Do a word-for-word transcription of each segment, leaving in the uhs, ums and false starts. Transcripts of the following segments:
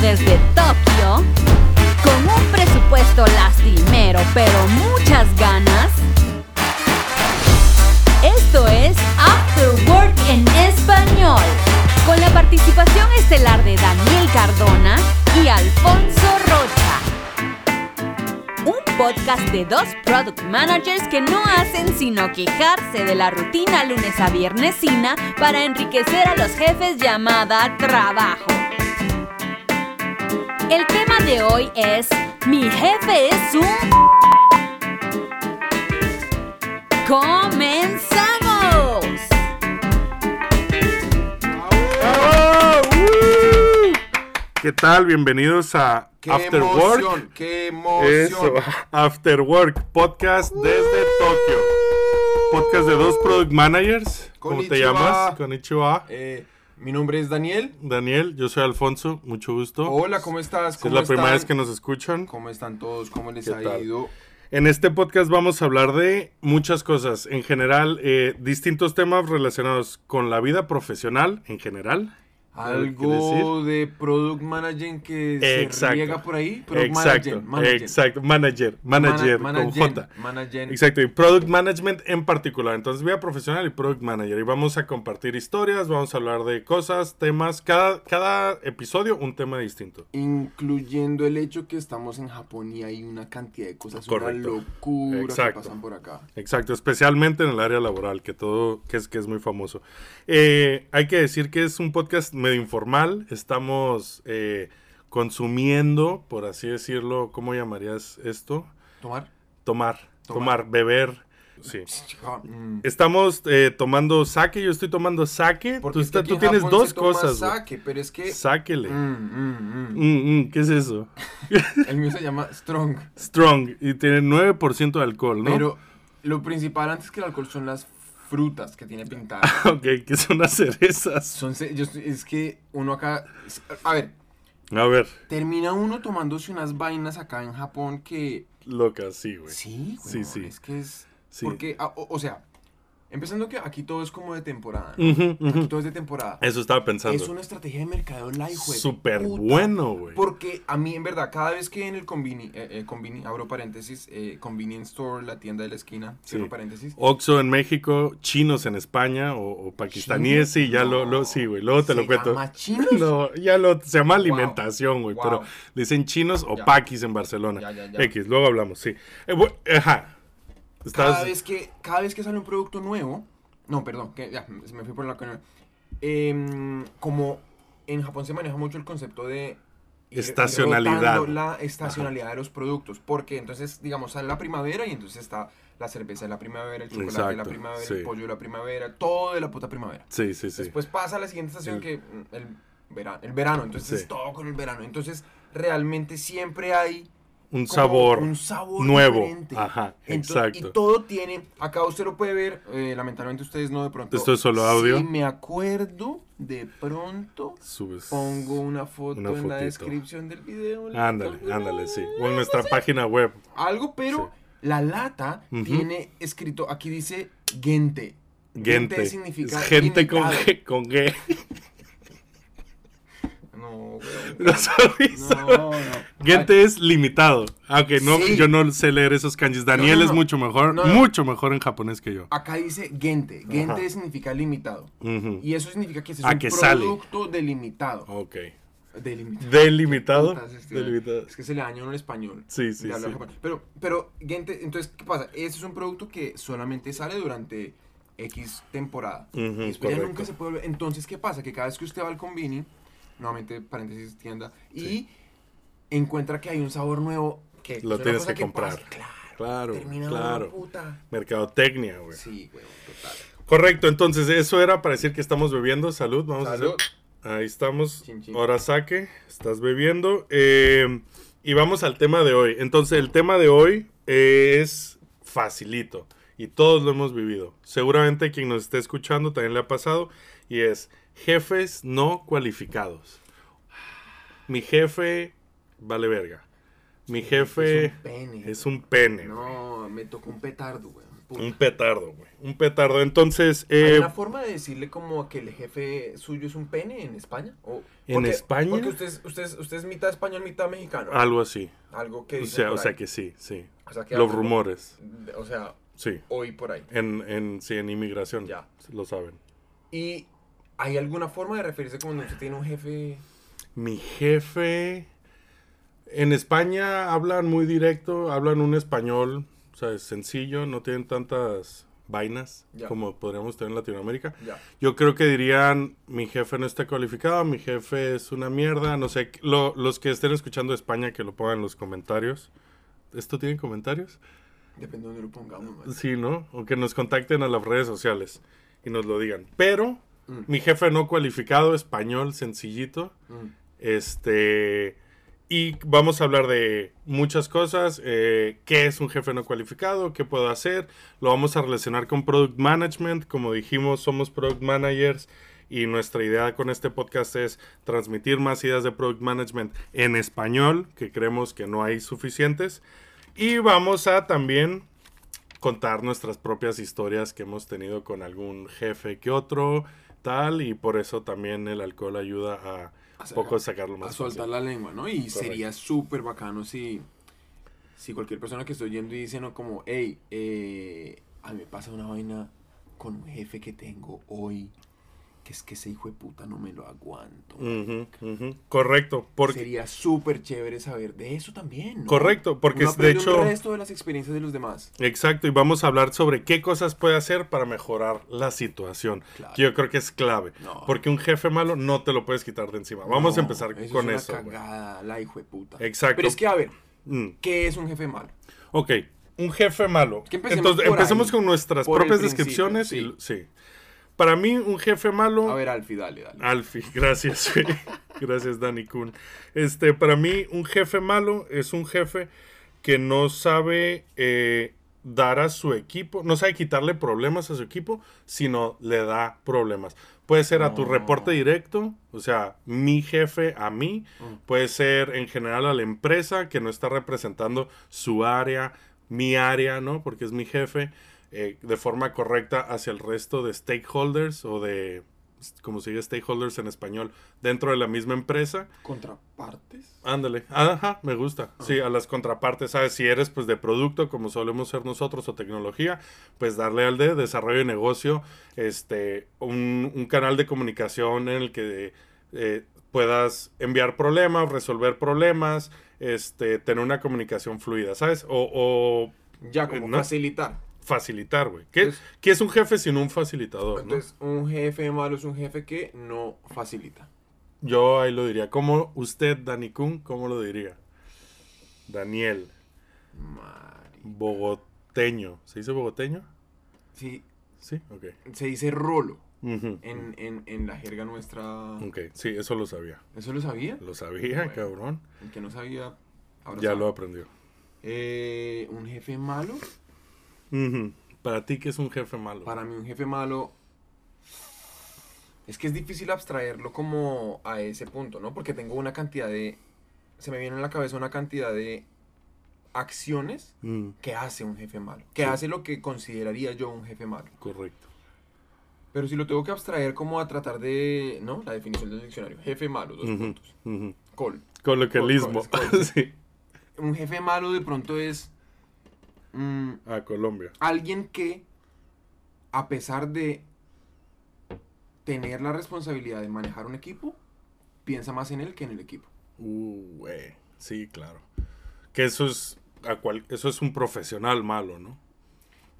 desde Tokio, con un presupuesto lastimero pero muchas ganas. Esto es After Work en español, con la participación estelar de Daniel Cardona y Alfonso Rocha. Un podcast de dos product managers que no hacen sino quejarse de la rutina lunes a viernesina para enriquecer a los jefes llamada trabajo. El tema de hoy es: mi jefe es un... ¡Comenzamos! ¿Qué tal? Bienvenidos a qué After emoción, Work. ¡Qué emoción! Eso, After Work, podcast uh, desde Tokio. Podcast de dos product managers. ¿Cómo te llamas? Konnichiwa. Eh, mi nombre es Daniel. Daniel, yo soy Alfonso, mucho gusto. Hola, ¿cómo estás? ¿Cómo es la están? Primera vez que nos escuchan. ¿Cómo están todos? ¿Cómo les ha tal? ido? En este podcast vamos a hablar de muchas cosas, en general, eh, distintos temas relacionados con la vida profesional, en general. Algo de product management que exacto. se riega por ahí. Product exacto, manager, exacto, manager, manager, Man- con J. Manager. Exacto, y product management en particular, entonces vida profesional y product manager. Y vamos a compartir historias, vamos a hablar de cosas, temas, cada, cada episodio un tema distinto. Incluyendo el hecho que estamos en Japón y hay una cantidad de cosas, Correcto. una locura exacto. que pasan por acá. Exacto, especialmente en el área laboral, que todo, que es, que es muy famoso. Eh, hay que decir que es un podcast medio informal, estamos eh, consumiendo, por así decirlo, ¿cómo llamarías esto? Tomar. Tomar, tomar, tomar beber, sí. Estamos eh, tomando sake, yo estoy tomando sake, tú, está, tú tienes Japón dos cosas. Sake, pero es que... Sáquele. Mm, mm, mm. Mm, mm, ¿Qué es eso? El mío se llama Strong. Strong, y tiene nueve por ciento de alcohol, ¿no? Pero lo principal antes que el alcohol son las frutas que tiene pintada. Ok, que son las cerezas. Son ce- yo estoy, es que uno acá... A ver. A ver. Termina uno tomándose unas vainas acá en Japón que... Locas, sí, güey. Sí, güey. Sí, sí. Es que es... Sí. Porque, a, o, o sea, empezando que aquí todo es como de temporada, ¿no? Uh-huh, uh-huh. Aquí todo es de temporada. Eso estaba pensando. Es una estrategia de mercado live, güey. Súper bueno, güey. Porque a mí, en verdad, cada vez que en el convini, eh, eh, convini abro paréntesis, eh, convenience store, la tienda de la esquina, sí. cierro paréntesis. Oxxo en México, chinos en España o, o pakistaníes, sí, ya no. lo, lo, sí, güey, luego te lo cuento. ¿Se llama chinos? No, ya lo, se llama alimentación, güey, wow. wow. pero dicen chinos o ya. Paquis en Barcelona. Ya, ya, ya. X, luego hablamos, sí. Eh, bueno, ajá. Cada vez, que, cada vez que sale un producto nuevo, no, perdón, que ya, se me fui por la canal. Eh, como en Japón se maneja mucho el concepto de ir, estacionalidad. Ir la estacionalidad Ajá. de los productos, porque entonces, digamos, sale la primavera y entonces está la cerveza de la primavera, el chocolate Exacto, de la primavera, sí. el pollo de la primavera, todo de la puta primavera. Sí, sí, sí. Después pasa a la siguiente estación el, que el verano, el verano entonces sí. es todo con el verano. Entonces, realmente siempre hay... Un sabor, un sabor nuevo, diferente. Ajá, Entonces, exacto. Y todo tiene, acá usted lo puede ver, eh, lamentablemente ustedes no de pronto. Esto es solo audio. Si me acuerdo, de pronto Subes pongo una foto una en fotito. la descripción del video. Ándale, la... ándale, sí. O en nuestra sí. página web. Algo, pero sí. la lata uh-huh. tiene escrito, aquí dice gente. Gente. Gente significa gente limitado. con G, con G. No, güey. No, no. Gente es limitado. Aunque no, sí. yo no sé leer esos kanjis. Daniel no, no, no. es mucho mejor, no, no. mucho mejor en japonés que yo. Acá dice gente. Gente Ajá. significa limitado. Uh-huh. Y eso significa que es un que producto sale. delimitado. Ok. Delimitado. Delimitado. Entonces, delimitado. Es que se le daña en español. Sí, sí, sí. Pero, pero, gente, entonces, ¿qué pasa? Ese es un producto que solamente sale durante X temporada. Uh-huh, y después ya nunca se puede volver. Entonces, ¿qué pasa? Que cada vez que usted va al convini, nuevamente paréntesis tienda, y sí. encuentra que hay un sabor nuevo que lo tienes que, que comprar. Pasa, claro, claro, termina claro. una puta. Mercadotecnia, güey. Sí, güey, total. Correcto, entonces eso era para decir que estamos bebiendo. Salud, vamos Salud. a hacer. Ahí estamos. Chin, chin. Ahora saque, estás bebiendo. Eh, y vamos al tema de hoy. Entonces, el tema de hoy es facilito y todos lo hemos vivido. Seguramente quien nos esté escuchando también le ha pasado y es... Jefes no cualificados. Mi jefe vale verga. Mi jefe es un pene. Es un pene no, me tocó un petardo, güey. Puta. Un petardo, güey. Un petardo. Entonces... Eh, ¿hay una forma de decirle como que el jefe suyo es un pene en España? ¿O en porque, España? Porque usted es, usted, es, usted es mitad español, mitad mexicano. Algo así. Algo que... O sea, o sea que sí, sí. O sea que los rumores. De, o sea, sí. Hoy por ahí. En, en, sí, en inmigración. Ya. Lo saben. ¿Y hay alguna forma de referirse cuando usted tiene un jefe...? Mi jefe... En España hablan muy directo, hablan un español... O sea, es sencillo, no tienen tantas vainas yeah. como podríamos tener en Latinoamérica. Yeah. Yo creo que dirían, mi jefe no está cualificado, mi jefe es una mierda. No sé, lo, los que estén escuchando de España que lo pongan en los comentarios. ¿Esto tienen comentarios? Depende de dónde lo pongamos. Man. Sí, ¿no? O que nos contacten a las redes sociales y nos lo digan. Pero, mm. mi jefe no cualificado, español, sencillito. Mm. Este... Y vamos a hablar de muchas cosas, eh, qué es un jefe no cualificado, qué puedo hacer, lo vamos a relacionar con Product Management, como dijimos, somos Product Managers y nuestra idea con este podcast es transmitir más ideas de Product Management en español, que creemos que no hay suficientes, y vamos a también contar nuestras propias historias que hemos tenido con algún jefe que otro, tal, y por eso también el alcohol ayuda a... A sacar, poco sacarlo más a soltar fácil. La lengua, ¿no? Y correcto. Sería súper bacano si, si cualquier persona que esté oyendo y dice, no, como, hey, eh, a mí me pasa una vaina con un jefe que tengo hoy, que es que ese hijo de puta no me lo aguanto. Uh-huh, uh-huh. Correcto. Porque... Sería súper chévere saber de eso también, ¿no? Correcto, porque uno aprende de hecho... el resto de las experiencias de los demás. Exacto, y vamos a hablar sobre qué cosas puede hacer para mejorar la situación, claro. que yo creo que es clave, no. porque un jefe malo no te lo puedes quitar de encima. Vamos no, a empezar eso con es una eso. Cagada, la hijo de puta. Exacto. Pero es que, a ver, mm. ¿qué es un jefe malo? Ok, un jefe malo. Es que empecemos Entonces, empecemos ahí, con nuestras propias descripciones. Sí. Y, sí. Para mí, un jefe malo... A ver, Alfie, dale, dale. Alfie, gracias. Gracias, Dani Kun. Este, para mí, un jefe malo es un jefe que no sabe eh, dar a su equipo, no sabe quitarle problemas a su equipo, sino le da problemas. Puede ser a tu reporte directo, o sea, mi jefe a mí. Puede ser, en general, a la empresa que no está representando su área, mi área, ¿no? Porque es mi jefe. Eh, de forma correcta hacia el resto de stakeholders o de, como se dice stakeholders en español, dentro de la misma empresa. ¿Contrapartes? Ándale, ajá, me gusta. Ajá. Sí, a las contrapartes, ¿sabes? Si eres pues de producto, como solemos ser nosotros, o tecnología, pues darle al de desarrollo de negocio, este, un, un canal de comunicación en el que eh, puedas enviar problemas, resolver problemas, este, tener una comunicación fluida, ¿sabes? O, o ya, como ¿no? facilitar. Facilitar, güey. ¿Qué, ¿Qué es un jefe sin un facilitador? Entonces, ¿no? Un jefe malo es un jefe que no facilita. Yo ahí lo diría. ¿Cómo usted, Dani Kun, cómo lo diría? Daniel. Marica. Bogoteño. ¿Se dice bogoteño? Sí. ¿Sí? Ok. Se dice rolo. Uh-huh. En, en, en la jerga nuestra. Ok, sí, eso lo sabía. ¿Eso lo sabía? Lo sabía, bueno, cabrón. El que no sabía, ahora ya sabe. Lo aprendió. Eh, un jefe malo... Uh-huh. Para ti, ¿qué es un jefe malo? Para mí, un jefe malo... Es que es difícil abstraerlo como a ese punto, ¿no? Porque tengo una cantidad de... Se me viene a la cabeza una cantidad de acciones mm. que hace un jefe malo. Que sí. hace lo que consideraría yo un jefe malo. Correcto. Pero si lo tengo que abstraer como a tratar de... ¿No? La definición del diccionario. Jefe malo, dos uh-huh. puntos. Uh-huh. Col. Coloquialismo. Col, col, sí. Un jefe malo de pronto es... Mm, a Colombia. Alguien que, a pesar de tener la responsabilidad de manejar un equipo, piensa más en él que en el equipo. Uh, güey. Sí, claro. Que eso es, a cual, eso es un profesional malo, ¿no?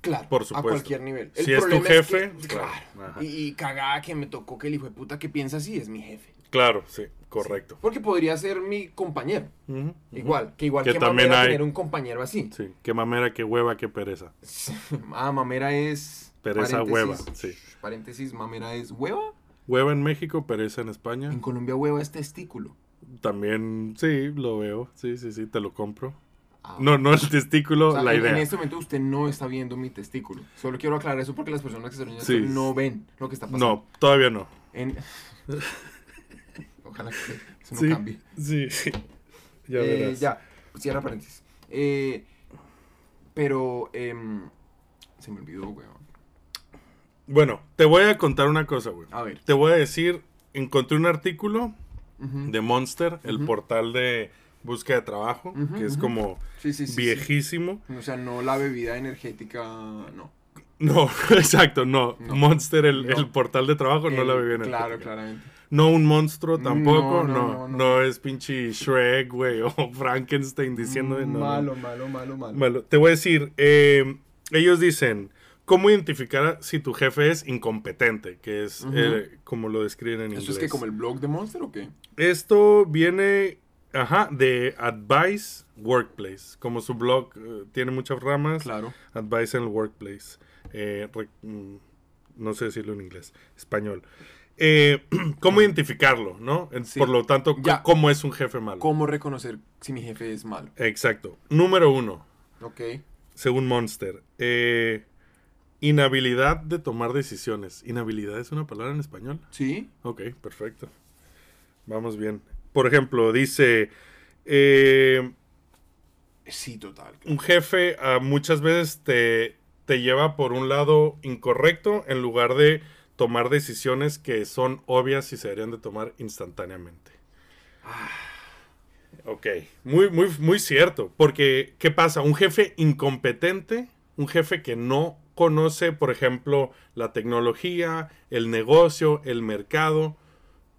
Claro, por supuesto. A cualquier nivel. El si es tu jefe, es que, claro. claro. Y, y cagada que me tocó que el hijo de puta que piensa así es mi jefe. Claro, sí, correcto. Sí, porque podría ser mi compañero. Uh-huh, uh-huh. Igual, que igual que, que mamera hay... tener un compañero así. Sí, que mamera, que hueva, que pereza. Ah, mamera es... Pereza, hueva, sí. Paréntesis, mamera es hueva. Hueva en México, pereza en España. En Colombia hueva es testículo. También, sí, lo veo, sí, sí, sí, te lo compro. Ah, no, no el testículo, o sea, la en, idea. En este momento usted no está viendo mi testículo. Solo quiero aclarar eso porque las personas que se lo sí. no ven lo que está pasando. No, todavía no. En... Ojalá que se no sí, cambie. Sí, sí. Ya eh, verás. Ya, cierra paréntesis. Eh, pero eh, Se me olvidó, weón. Bueno, te voy a contar una cosa, güey. A ver. Te voy a decir, encontré un artículo uh-huh. de Monster, uh-huh. el portal de búsqueda de trabajo, uh-huh, que es uh-huh. como sí, sí, sí, viejísimo. Sí. O sea, no la bebida energética, no. No, exacto, no. no. Monster, el, no. el portal de trabajo, el, no la bebida energética. Claro, claramente. No un monstruo tampoco, no. No, no, no. no es pinche Shrek, güey, o Frankenstein diciendo de no. Malo, malo, malo, malo. Malo. Te voy a decir, eh, ellos dicen... ¿Cómo identificar si tu jefe es incompetente? Que es uh-huh. eh, como lo describen en inglés. ¿Eso es que como el blog de Monster o qué? Esto viene, ajá, de Advice Workplace. Como su blog eh, tiene muchas ramas. Claro. Advice en el Workplace. Eh, re, no sé decirlo en inglés. Español. Eh, ¿Cómo uh-huh. identificarlo, no? Sí. Por lo tanto, ya. ¿Cómo es un jefe malo? ¿Cómo reconocer si mi jefe es malo? Exacto. Número uno. Ok. Según Monster. Eh... Inhabilidad de tomar decisiones. ¿Inhabilidad es una palabra en español? Sí. Ok, perfecto. Vamos bien. Por ejemplo, dice... Eh, sí, total. Claro. Un jefe uh, muchas veces te, te lleva por un lado incorrecto en lugar de tomar decisiones que son obvias y se deberían de tomar instantáneamente. Ah. Ok, muy, muy, muy cierto. Porque, ¿qué pasa? Un jefe incompetente, un jefe que no... conoce, por ejemplo, la tecnología, el negocio, el mercado,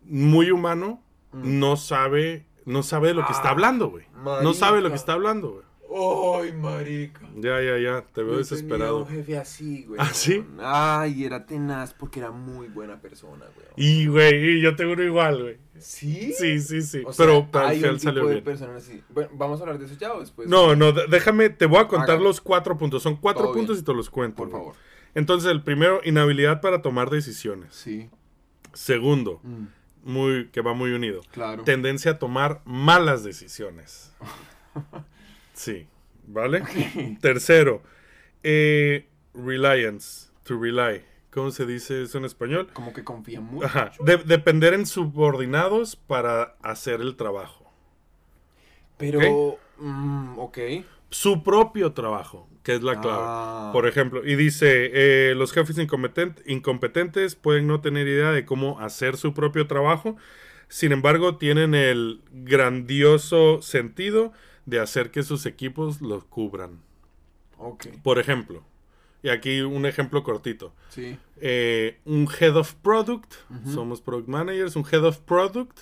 muy humano, mm. no sabe, no sabe de lo ah, que está hablando, güey. No sabe lo que está hablando, güey. ¡Ay, marica! Ya, ya, ya, te veo Yo desesperado. Yo tenía un jefe así, güey. ¿Así? ¿Ah, ay, era tenaz porque era muy buena persona, güey. Y, güey, y yo tengo uno igual, güey. ¿Sí? Sí, sí, sí. O pero sea, para el final salió bien. Así. Bueno, ¿vamos a hablar de eso ya o después? No, no, déjame, te voy a contar Hágane. los cuatro puntos. Son cuatro Todo puntos bien. Y te los cuento. Por favor. Entonces, el primero, inhabilidad para tomar decisiones. Sí. Segundo, mm. muy, que va muy unido. Claro. Tendencia a tomar malas decisiones. Sí, ¿vale? Okay. Tercero, eh, reliance, to rely. ¿Cómo se dice eso en español? Como que confía mucho. Ajá. De- depender en subordinados para hacer el trabajo. Pero, ¿ok? Mm, okay. Su propio trabajo, que es la ah. clave. Por ejemplo, y dice, eh, los jefes incompetent- incompetentes pueden no tener idea de cómo hacer su propio trabajo. Sin embargo, tienen el grandioso sentido... de hacer que sus equipos los cubran. Okay. Por ejemplo, y aquí un ejemplo cortito. Sí. Eh, un Head of Product, uh-huh. somos Product Managers, un Head of Product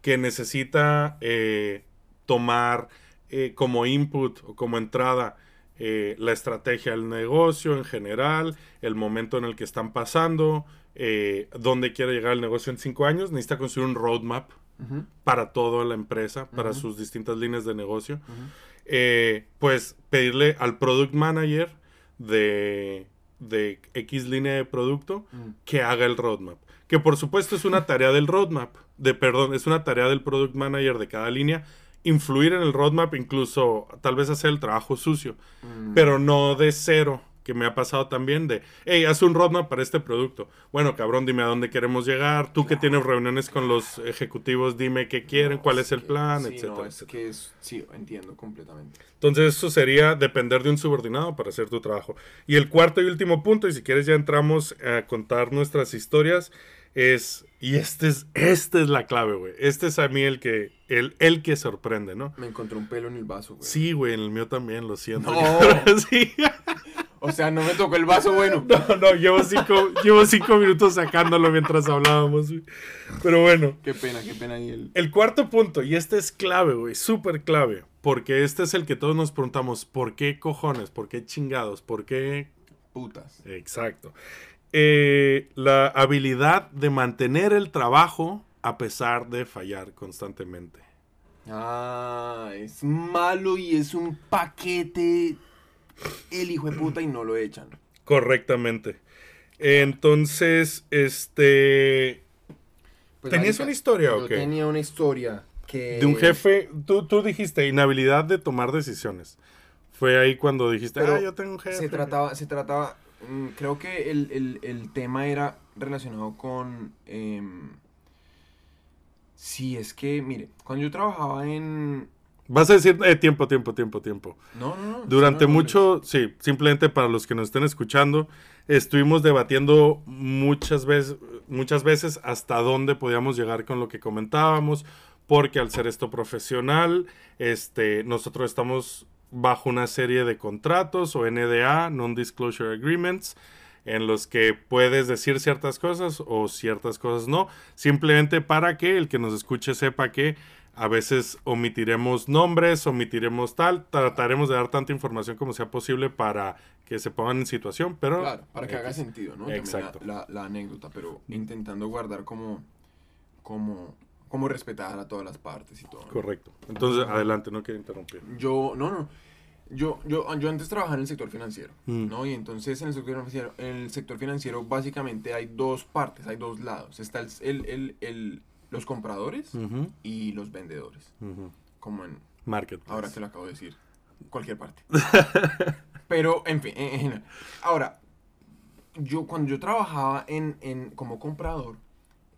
que necesita eh, tomar eh, como input o como entrada eh, la estrategia del negocio en general, el momento en el que están pasando, eh, dónde quiere llegar el negocio en cinco años, necesita construir un roadmap. Uh-huh. Para toda la empresa, para uh-huh. sus distintas líneas de negocio, uh-huh. eh, pues pedirle al product manager de, de X línea de producto uh-huh. que haga el roadmap, que por supuesto es una tarea del roadmap, de, perdón, es una tarea del product manager de cada línea, influir en el roadmap, incluso tal vez hacer el trabajo sucio, uh-huh. pero no de cero. Que me ha pasado también de, hey, haz un roadmap para este producto. Bueno, cabrón, dime a dónde queremos llegar. Tú no. que tienes reuniones con los ejecutivos, dime qué quieren, no, cuál es, es el que, plan, sí, etcétera. No, es etcétera. Que es, sí, entiendo completamente. Entonces, eso sería depender de un subordinado para hacer tu trabajo. Y el cuarto y último punto, y si quieres ya entramos a contar nuestras historias, es, y este es, este es la clave, güey. Este es a mí el que, el, el que sorprende, ¿no? Me encontré un pelo en el vaso, güey. Sí, güey, en el mío también, lo siento. No. Sí. O sea, no me tocó el vaso bueno. No, no, llevo cinco, llevo cinco minutos sacándolo mientras hablábamos, güey. Pero bueno. Qué pena, qué pena. Y el... el cuarto punto, y este es clave, güey, súper clave. Porque este es el que todos nos preguntamos, ¿por qué cojones? ¿Por qué chingados? ¿Por qué? Putas. Exacto. Eh, la habilidad de mantener el trabajo a pesar de fallar constantemente. Ah, es malo y es un paquete... el hijo de puta y no lo echan. Correctamente. Entonces, este... Pues, ¿tenías marica, una historia o qué? Yo tenía una historia que... de un jefe... Tú, tú dijiste inhabilidad de tomar decisiones. Fue ahí cuando dijiste, pero ah, yo tengo un jefe. Se trataba... Se trataba creo que el, el, el tema era relacionado con... Eh, sí, es que, mire, cuando yo trabajaba en... Vas a decir eh, tiempo, tiempo, tiempo, tiempo. No, no, no. Durante no, no, mucho, no, sí, simplemente para los que nos estén escuchando, estuvimos debatiendo muchas veces, muchas veces hasta dónde podíamos llegar con lo que comentábamos, porque al ser esto profesional, este, nosotros estamos bajo una serie de contratos o N D A, Non-Disclosure Agreements, en los que puedes decir ciertas cosas o ciertas cosas no, simplemente para que el que nos escuche sepa que a veces omitiremos nombres, omitiremos tal, trataremos de dar tanta información como sea posible para que se pongan en situación, pero... Claro, para que haga sentido, ¿no? Exacto. La, la, la anécdota, pero intentando guardar como, como, como respetar a todas las partes y todo, ¿no? Correcto. Entonces, adelante, no quiero interrumpir. Yo, no, no. Yo, yo, yo antes trabajaba en el sector financiero, mm. ¿no? Y entonces en el sector financiero, en el sector financiero básicamente hay dos partes, hay dos lados. Está el... el, el, el los compradores uh-huh. y los vendedores. Uh-huh. Como en... Marketplace. Ahora que lo acabo de decir. Cualquier parte. Pero, en fin. En, en, ahora, yo cuando yo trabajaba en, en, como comprador,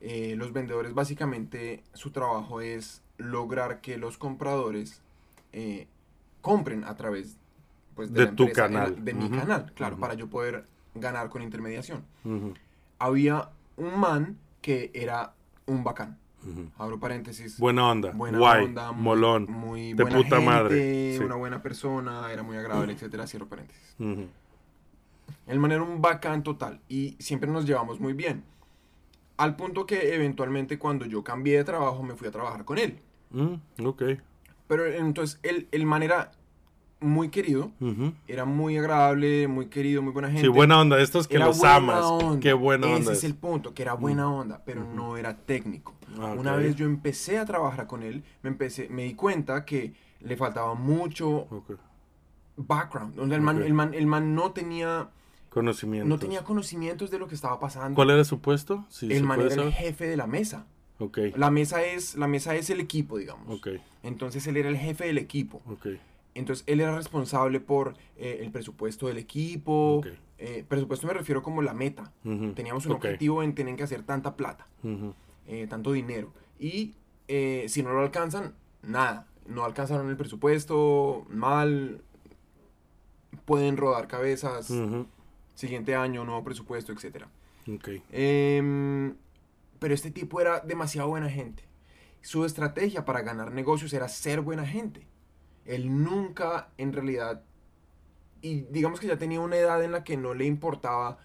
eh, los vendedores básicamente su trabajo es lograr que los compradores eh, compren a través pues, de, de tu empresa, canal. En, de uh-huh. mi canal, claro, uh-huh. para yo poder ganar con intermediación. Uh-huh. Había un man que era... un bacán. Uh-huh. Abro paréntesis. Buena onda. Buena guay, onda. Muy, molón. Muy de buena puta gente, madre. Sí. Una buena persona. Era muy agradable, uh-huh. etcétera. Cierro paréntesis. Uh-huh. El man era un bacán total. Y siempre nos llevamos muy bien. Al punto que eventualmente cuando yo cambié de trabajo me fui a trabajar con él. Uh-huh. Ok. Pero entonces el, el man era... muy querido, uh-huh. era muy agradable, muy querido, muy buena gente. Sí, buena onda, estos que era los amas, onda. Qué buena Ese onda. Ese es el punto, que era buena onda, pero uh-huh. no era técnico. Okay. Una vez yo empecé a trabajar con él, me empecé, me di cuenta que le faltaba mucho okay. background, donde el man, okay. el man, el man no tenía conocimientos. No tenía conocimientos de lo que estaba pasando. ¿Cuál era su puesto? Si el man era saber. El jefe de la mesa. Okay. La mesa es, la mesa es el equipo, digamos. Okay. Entonces él era el jefe del equipo. Okay. Entonces, él era responsable por eh, el presupuesto del equipo. Okay. Eh, presupuesto me refiero como la meta. Uh-huh. Teníamos un okay. objetivo en tener que hacer tanta plata, uh-huh. eh, tanto dinero. Y eh, si no lo alcanzan, nada. No alcanzaron el presupuesto, mal. Pueden rodar cabezas. Uh-huh. Siguiente año, nuevo presupuesto, etcétera. Okay. Eh, pero este tipo era demasiado buena gente. Su estrategia para ganar negocios era ser buena gente. Él nunca, en realidad, y digamos que ya tenía una edad en la que no le importaba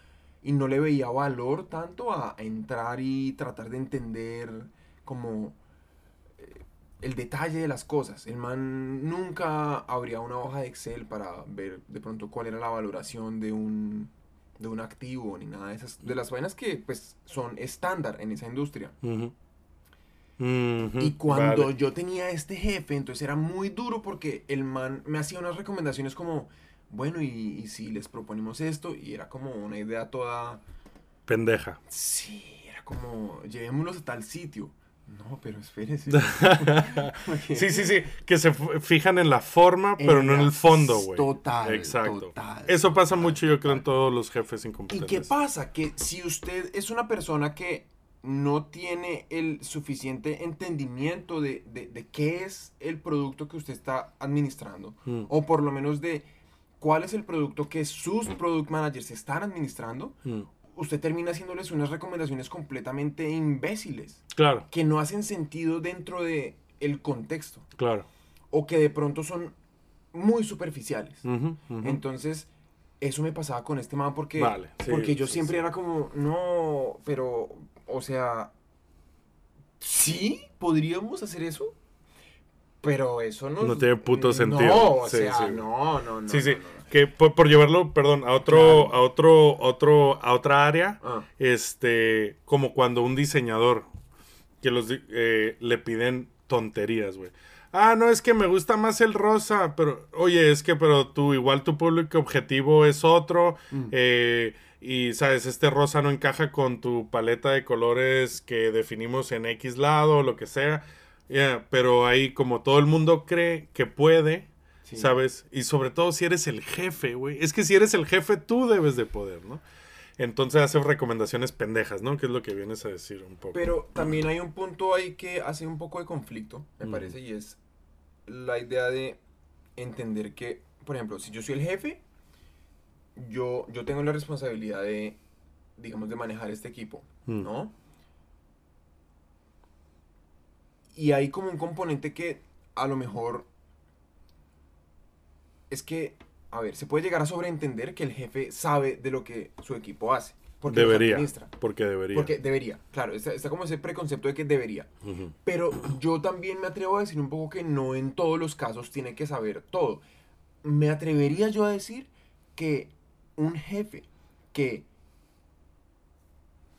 y no le veía valor tanto a entrar y tratar de entender como eh, el detalle de las cosas. El man nunca abría una hoja de Excel para ver de pronto cuál era la valoración de un, de un activo ni nada de esas, de las vainas que pues son estándar en esa industria. Uh-huh. Mm-hmm, y cuando vale. yo tenía este jefe, entonces era muy duro porque el man me hacía unas recomendaciones como, bueno, y, y si les proponemos esto, y era como una idea toda... pendeja. Sí, era como, llevémoslos a tal sitio. No, pero espérese. sí, sí, sí, que se fijan en la forma, pero en no en el fondo, güey. Total, exacto. Total, Eso total, pasa mucho, total. Yo creo, en todos los jefes incompetentes. ¿Y qué pasa? Que si usted es una persona que... no tiene el suficiente entendimiento de, de, de qué es el producto que usted está administrando, mm. o por lo menos de cuál es el producto que sus product managers están administrando, mm. usted termina haciéndoles unas recomendaciones completamente imbéciles. Claro. Que no hacen sentido dentro de el contexto. Claro. O que de pronto son muy superficiales. Uh-huh, uh-huh. Entonces... eso me pasaba con este man porque, vale, sí, porque yo sí, siempre sí. era como, no, pero, o sea, sí, podríamos hacer eso, pero eso no... no tiene puto sentido. No, o sí, sea, sí. no, no, no. Sí, sí, no, no, no. que por, por llevarlo, perdón, a otro, claro. a otro, otro, a otra área, ah. este, como cuando un diseñador, que los, eh, le piden tonterías, güey. Ah, no, es que me gusta más el rosa, pero, oye, es que, pero tú, igual tu público objetivo es otro, mm. eh, y, sabes, este rosa no encaja con tu paleta de colores que definimos en X lado, lo que sea, yeah, pero ahí, como todo el mundo cree que puede, sí. ¿sabes? Y sobre todo si eres el jefe, güey, es que si eres el jefe, tú debes de poder, ¿no? Entonces hace recomendaciones pendejas, ¿no? Que es lo que vienes a decir un poco. Pero también hay un punto ahí que hace un poco de conflicto, me mm. parece, y es... la idea de entender que, por ejemplo, si yo soy el jefe, yo, yo tengo la responsabilidad de, digamos, de manejar este equipo, mm. ¿no? Y hay como un componente que a lo mejor es que, a ver, se puede llegar a sobreentender que el jefe sabe de lo que su equipo hace. Porque debería, porque debería. Porque debería, claro, está, está como ese preconcepto de que debería. Uh-huh. Pero yo también me atrevo a decir un poco que no en todos los casos tiene que saber todo. Me atrevería yo a decir que un jefe que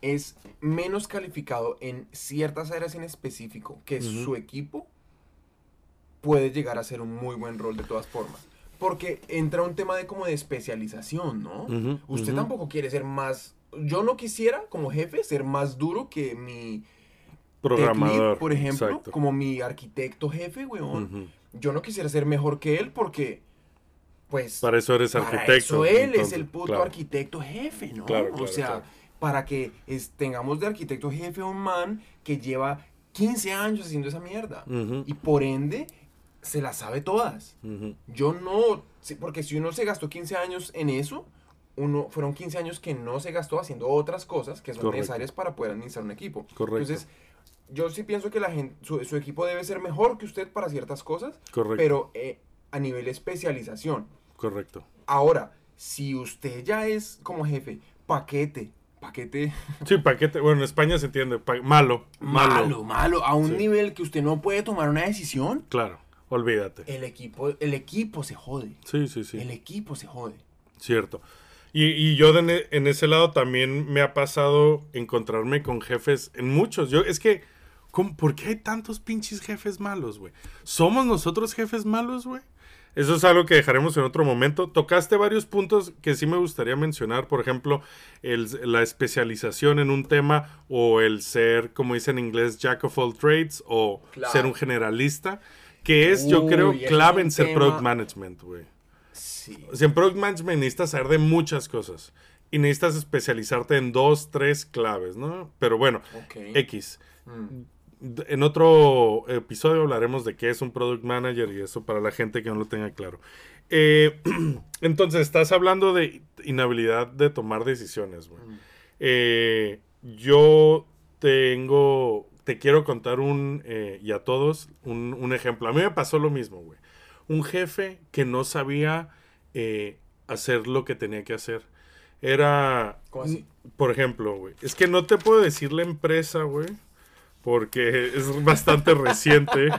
es menos calificado en ciertas áreas en específico que uh-huh. su equipo, puede llegar a ser un muy buen rol de todas formas. Porque entra un tema de como de especialización, ¿no? Uh-huh, Usted uh-huh. tampoco quiere ser más... Yo no quisiera, como jefe, ser más duro que mi... programador, tech lead, por ejemplo, exacto. como mi arquitecto jefe, weón. Uh-huh. Yo no quisiera ser mejor que él porque, pues... Para eso eres para arquitecto. Eso él entonces, es el puto claro. arquitecto jefe, ¿no? Claro, claro, o sea, claro. para que es, tengamos de arquitecto jefe un man que lleva quince años haciendo esa mierda. Uh-huh. Y por ende... se las sabe todas. Uh-huh. Yo no... Porque si uno se gastó quince años en eso, uno fueron quince años que no se gastó haciendo otras cosas que son Correcto. Necesarias para poder administrar un equipo. Correcto. Entonces, yo sí pienso que la gente, su, su equipo debe ser mejor que usted para ciertas cosas, Correcto. Pero eh, a nivel especialización. Correcto. Ahora, si usted ya es como jefe, paquete, paquete... Sí, paquete. Bueno, en España se entiende. Pa- malo, malo. Malo, malo. A un sí. nivel que usted no puede tomar una decisión. Claro. Olvídate. El equipo, el equipo se jode. Sí, sí, sí. El equipo se jode. Cierto. Y, y yo de, en ese lado también me ha pasado encontrarme con jefes en muchos. Yo, es que, ¿cómo, ¿por qué hay tantos pinches jefes malos, güey? ¿Somos nosotros jefes malos, güey? Eso es algo que dejaremos en otro momento. Tocaste varios puntos que sí me gustaría mencionar. Por ejemplo, el, la especialización en un tema o el ser, como dice en inglés, jack of all trades o claro. ser un generalista. Que es, Uy, yo creo, clave en ser tema... product management, güey. Sí. O sea, en product management necesitas saber de muchas cosas. Y necesitas especializarte en dos, tres claves, ¿no? Pero bueno, okay. X. Mm. En otro episodio hablaremos de qué es un product manager y eso para la gente que no lo tenga claro. Eh, entonces, estás hablando de inhabilidad de tomar decisiones, güey. Mm. Eh, yo tengo... Te quiero contar un, eh, y a todos, un, un ejemplo. A mí me pasó lo mismo, güey. Un jefe que no sabía eh, hacer lo que tenía que hacer. Era, ¿cómo así? Por ejemplo, güey. Es que no te puedo decir la empresa, güey, porque es bastante reciente.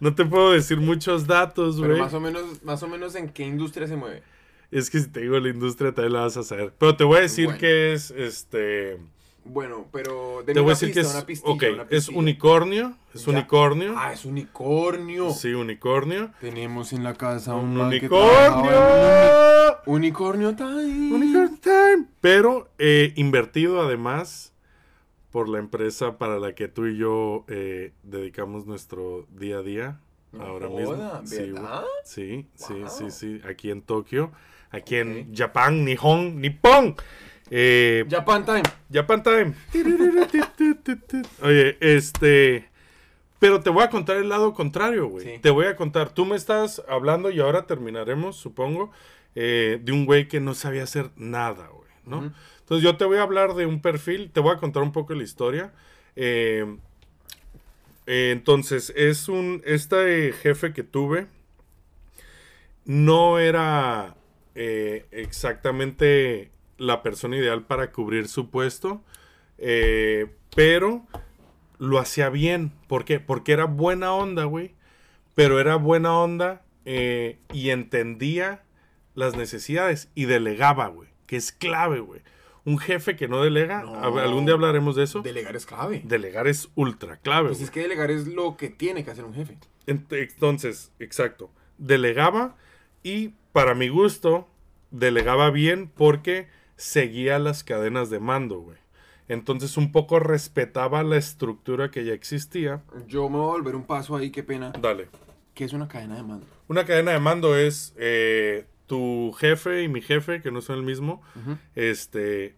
No te puedo decir muchos datos, güey. Pero más o menos, más o menos ¿en qué industria se mueve? Es que si te digo la industria, también la vas a saber. Pero te voy a decir bueno. que es, este... Bueno, pero... Te voy una a decir pista, que es... Una pistilla, ok, una es unicornio. Es ya. unicornio. Ah, es unicornio. Sí, unicornio. Tenemos en la casa un... un unicornio. Un... Unicornio time. Unicornio time. Pero eh, invertido, además, por la empresa para la que tú y yo eh, dedicamos nuestro día a día. No ahora joda, mismo. ¿Verdad? Sí, sí, wow. sí, sí, sí. Aquí en Tokio. Aquí okay. en Japón, Nihon, Nippon. Eh, Japan Time. Japan Time. Oye, este... Pero te voy a contar el lado contrario, güey. Sí. Te voy a contar. Tú me estás hablando y ahora terminaremos, supongo, eh, de un güey que no sabía hacer nada, güey, ¿no? Uh-huh. Entonces yo te voy a hablar de un perfil. Te voy a contar un poco la historia. Eh, eh, entonces, es un... Este jefe que tuve no era eh, exactamente... la persona ideal para cubrir su puesto, eh, pero lo hacía bien. ¿Por qué? Porque era buena onda, güey, pero era buena onda eh, y entendía las necesidades y delegaba, güey, que es clave, güey. Un jefe que no delega, no, algún día hablaremos de eso. Delegar es clave. Delegar es ultra clave. Pues güey. Es que delegar es lo que tiene que hacer un jefe. Entonces, exacto, delegaba y para mi gusto delegaba bien porque seguía las cadenas de mando, güey. Entonces un poco respetaba la estructura que ya existía. Yo me voy a volver un paso ahí, qué pena. Dale. ¿Qué es una cadena de mando? Una cadena de mando es eh, tu jefe y mi jefe, que no son el mismo, uh-huh. este,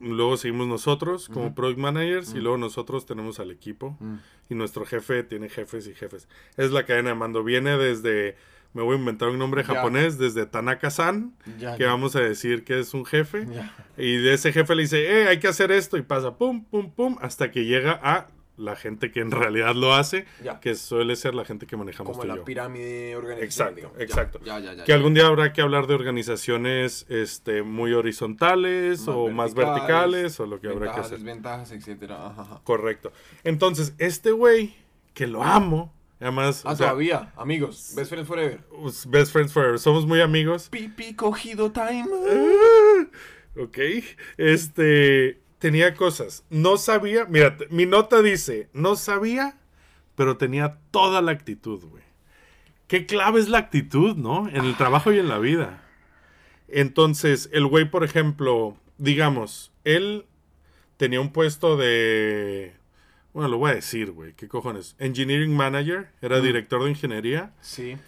Luego seguimos nosotros como uh-huh. product managers uh-huh. y luego nosotros tenemos al equipo uh-huh. y nuestro jefe tiene jefes y jefes. Es la cadena de mando. Viene desde, me voy a inventar un nombre yeah. japonés, desde Tanaka-san, yeah, que yeah. vamos a decir que es un jefe. Yeah. Y de ese jefe le dice, eh, hay que hacer esto, y pasa pum, pum, pum, hasta que llega a la gente que en realidad lo hace, yeah. que suele ser la gente que manejamos como tú y yo. Como la pirámide organizacional. Exacto, exacto. Ya, ya, ya, ya, que ya, algún ya. día habrá que hablar de organizaciones este, muy horizontales más o verticales, más verticales, o lo que habrá que hacer. Desventajas, etcétera. Ajá, ajá. Correcto. Entonces, este güey, que lo amo, además... Ah, o sea, todavía, amigos, best friends forever. Best friends forever, somos muy amigos. Pipi cogido time. Ah, ok, este... Tenía cosas, no sabía, mira, t- mi nota dice, no sabía, pero tenía toda la actitud, güey. Qué clave es la actitud, ¿no? En el trabajo y en la vida. Entonces, el güey, por ejemplo, digamos, él tenía un puesto de, bueno, lo voy a decir, güey, qué cojones, engineering manager, era mm. director de ingeniería. Sí.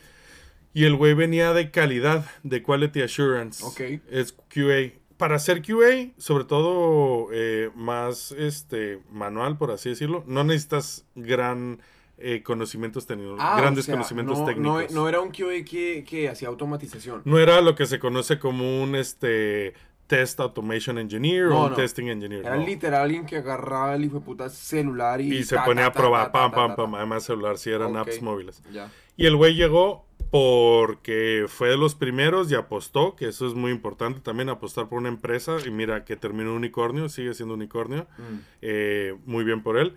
Y el güey venía de calidad, de quality assurance. Ok. Es Q A. Para hacer Q A, sobre todo eh, más este manual, por así decirlo, no necesitas gran eh, conocimientos tecnológicos, ah, grandes o sea, conocimientos no, técnicos. No, no era un Q A que, que hacía automatización. No era lo que se conoce como un este test automation engineer no, o un no. testing engineer. Era no. literal alguien que agarraba el hijo de puta celular y... Y se ta, ponía ta, ta, a probar, ta, ta, pam, pam, ta, ta, pam, además celular, sí eran okay. apps móviles. Ya. Y el güey llegó... Porque fue de los primeros y apostó, que eso es muy importante también, apostar por una empresa. Y mira, que terminó unicornio, sigue siendo unicornio. Mm. Eh, muy bien por él.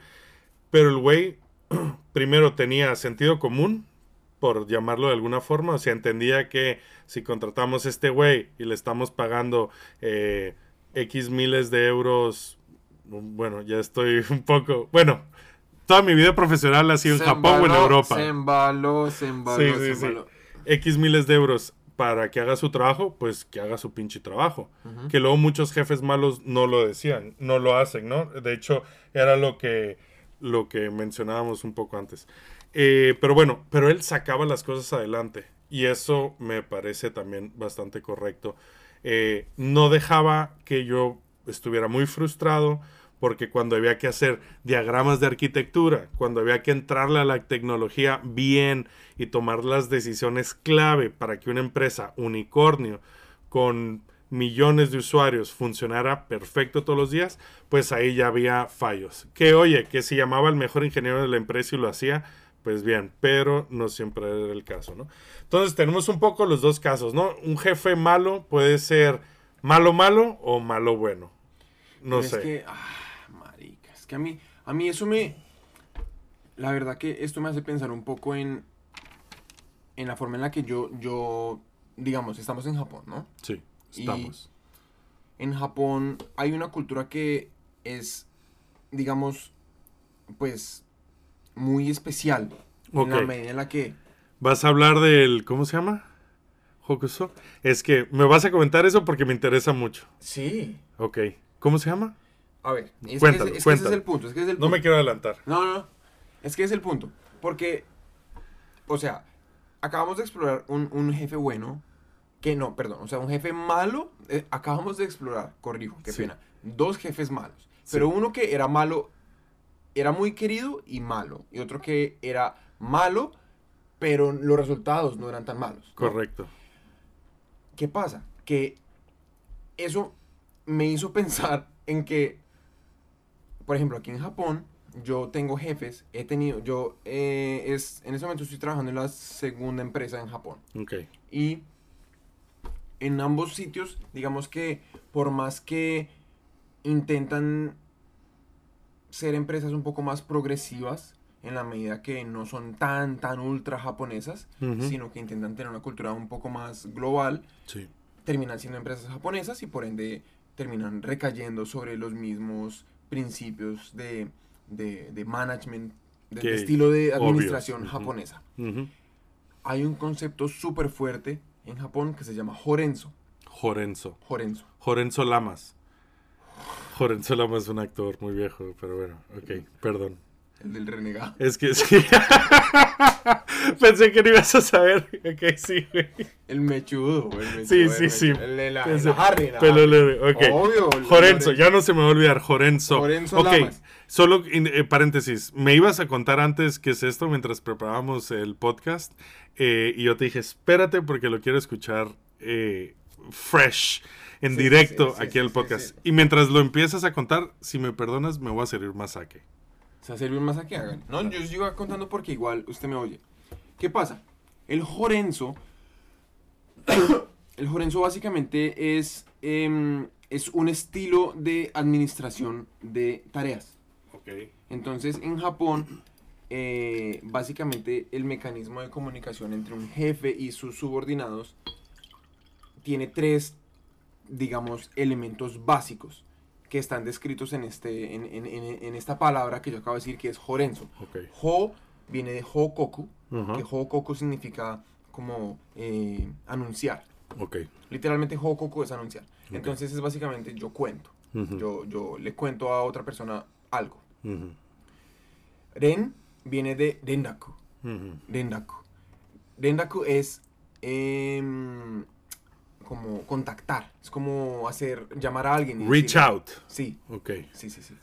Pero el güey, primero, tenía sentido común, por llamarlo de alguna forma. O sea, entendía que si contratamos a este güey y le estamos pagando eh, X miles de euros... Bueno, ya estoy un poco... Bueno... Toda mi vida profesional ha sido en Japón o en Europa. Se embaló, se embaló, sí, sí, se embaló. Sí. X miles de euros para que haga su trabajo, pues que haga su pinche trabajo. Uh-huh. Que luego muchos jefes malos no lo decían, no lo hacen, ¿no? De hecho, era lo que, lo que mencionábamos un poco antes. Eh, pero bueno, pero él sacaba las cosas adelante. Y eso me parece también bastante correcto. Eh, no dejaba que yo estuviera muy frustrado. Porque cuando había que hacer diagramas de arquitectura, cuando había que entrarle a la tecnología bien y tomar las decisiones clave para que una empresa unicornio con millones de usuarios funcionara perfecto todos los días, pues ahí ya había fallos. Que oye, que se llamaba el mejor ingeniero de la empresa y lo hacía, pues bien, pero no siempre era el caso, ¿no? Entonces tenemos un poco los dos casos, ¿no? Un jefe malo puede ser malo malo o malo bueno. No sé. Es que, ah, marica, es que a mí, a mí eso me, la verdad que esto me hace pensar un poco en, en la forma en la que yo, yo, digamos, estamos en Japón, ¿no? Sí, estamos. Y en Japón hay una cultura que es, digamos, pues, muy especial. Okay. En la medida en la que... ¿Vas a hablar del, cómo se llama? ¿Hōkoku? Es que, ¿me vas a comentar eso? Porque me interesa mucho. Sí. Ok. ¿Cómo se llama? A ver, es cuéntalo, que, es, es que ese es el punto, es que es el punto. No me quiero adelantar. No, no, no, es que es el punto, porque, o sea, acabamos de explorar un, un jefe bueno, que no, perdón, o sea, un jefe malo, eh, acabamos de explorar, corrijo, qué sí. pena, dos jefes malos, pero sí. uno que era malo, era muy querido y malo, y otro que era malo, pero los resultados no eran tan malos. ¿No? Correcto. ¿Qué pasa? Que eso... me hizo pensar en que, por ejemplo, aquí en Japón, yo tengo jefes, he tenido, yo, eh, es, en ese momento estoy trabajando en la segunda empresa en Japón. Okay. Y en ambos sitios, digamos que, por más que intentan ser empresas un poco más progresivas, en la medida que no son tan, tan ultra japonesas, uh-huh. sino que intentan tener una cultura un poco más global, sí. terminan siendo empresas japonesas y por ende... terminan recayendo sobre los mismos principios de, de, de management, de, de estilo de administración obvio. Japonesa. Uh-huh. Hay un concepto súper fuerte en Japón que se llama Hōrensō. Hōrensō. Hōrensō. Lorenzo Lamas. Lorenzo Lamas es un actor muy viejo, pero bueno, ok, perdón. El del renegado. Es que sí. Pensé que no ibas a saber. Ok, sí, güey. El mechudo, güey. El mechudo, sí, sí, el sí. El de la, pensé, la Harry, la pero Harry. Le, okay. Obvio. Hōrensō, ya no se me va a olvidar. Hōrensō. Hōrensō okay. Lamas. Solo, eh, paréntesis, me ibas a contar antes qué es esto mientras preparábamos el podcast. Eh, y yo te dije, espérate porque lo quiero escuchar eh, fresh. En sí, directo sí, sí, aquí sí, al podcast sí, sí. Y mientras lo empiezas a contar, si me perdonas, me voy a servir más sake. ¿Se va a servir más sake? Hagan. No, yo os iba contando porque igual usted me oye. ¿Qué pasa? El Hōrensō El Hōrensō básicamente es eh, es un estilo de administración de tareas. Okay. Entonces en Japón eh, básicamente el mecanismo de comunicación entre un jefe y sus subordinados tiene tres, digamos, elementos básicos que están descritos en, este, en, en, en, en esta palabra que yo acabo de decir, que es Hōrensō. Okay. Ho viene de Hōkoku, uh-huh. que Hōkoku significa como eh, anunciar. Okay. Literalmente Hōkoku es anunciar. Okay. Entonces es básicamente yo cuento. Uh-huh. Yo, yo le cuento a otra persona algo. Uh-huh. Ren viene de Rendaku. Uh-huh. Rendaku. Rendaku es... Eh, como contactar, es como hacer, llamar a alguien. Reach decirle, out. Sí. Ok. Sí, sí, sí.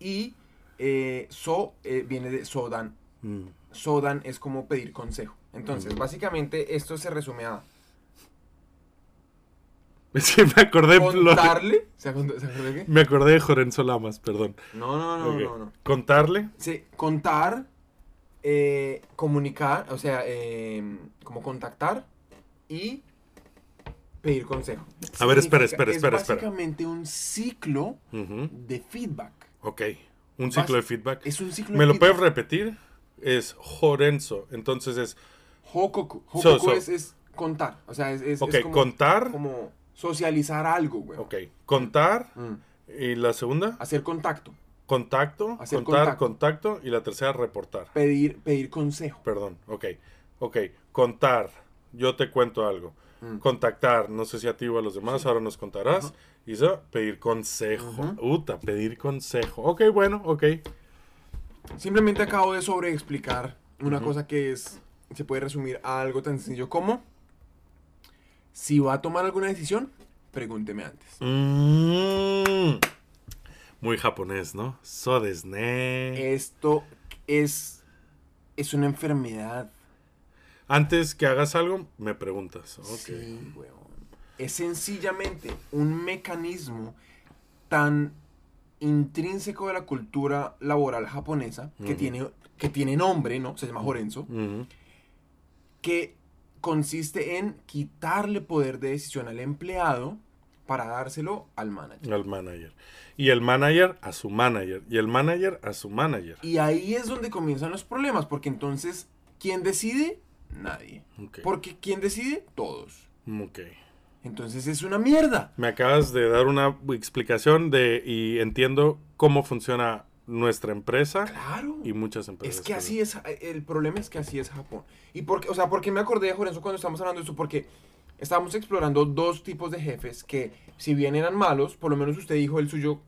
Y eh, So eh, viene de Sōdan. Mm. Sōdan es como pedir consejo. Entonces, mm. básicamente esto se resume a... Es que me acordé... Contarle. Lo... ¿Se acordó, ¿se acordó de qué? Me acordé de Lorenzo Lamas, perdón. No, no, no, okay. no, no. ¿Contarle? Sí, contar, eh, comunicar, o sea, eh, como contactar y... pedir consejo. A ver, espera, espera, espera. Es básicamente espera. un ciclo uh-huh. de feedback. Ok, un ciclo Bas- de feedback. Es un ciclo ¿Me de lo feedback? puedes repetir? Es Hōrensō, entonces es... Hōkoku. Hōkoku so, so. Es, es contar, o sea, es, es, okay, es como, contar. como socializar algo, güey. Ok, contar, mm. y la segunda... Hacer contacto. Contacto, Hacer contar, contacto. contacto, y la tercera, reportar. Pedir, pedir consejo. Perdón, ok, ok, contar, yo te cuento algo. Mm. Contactar, no sé si a ti o a los demás, sí. ahora nos contarás. Uh-huh. Y eso, pedir consejo. Uh-huh. Uta, pedir consejo. Ok, bueno, ok. Simplemente acabo de sobreexplicar una uh-huh. cosa que es, se puede resumir a algo tan sencillo como: si va a tomar alguna decisión, pregúnteme antes. Mm. Muy japonés, ¿no? Sodesne. Esto es, es una enfermedad. Antes que hagas algo, me preguntas. Okay. Sí, weón. Es sencillamente un mecanismo tan intrínseco de la cultura laboral japonesa, uh-huh. que tiene, que tiene nombre, ¿no? Se llama Hōrensō, uh-huh. que consiste en quitarle poder de decisión al empleado para dárselo al manager. Al manager. Y el manager a su manager. Y el manager a su manager. Y ahí es donde comienzan los problemas, porque entonces, ¿quién decide? Nadie. Okay. Porque ¿quién decide? Todos. Ok. Entonces es una mierda. Me acabas de dar una explicación de y entiendo cómo funciona nuestra empresa. Claro. Y muchas empresas. Es que pero... así es, el problema es que así es Japón. Y porque, o sea, porque me acordé de Hōrensō cuando estábamos hablando de esto, porque estábamos explorando dos tipos de jefes que, si bien eran malos, por lo menos usted dijo el suyo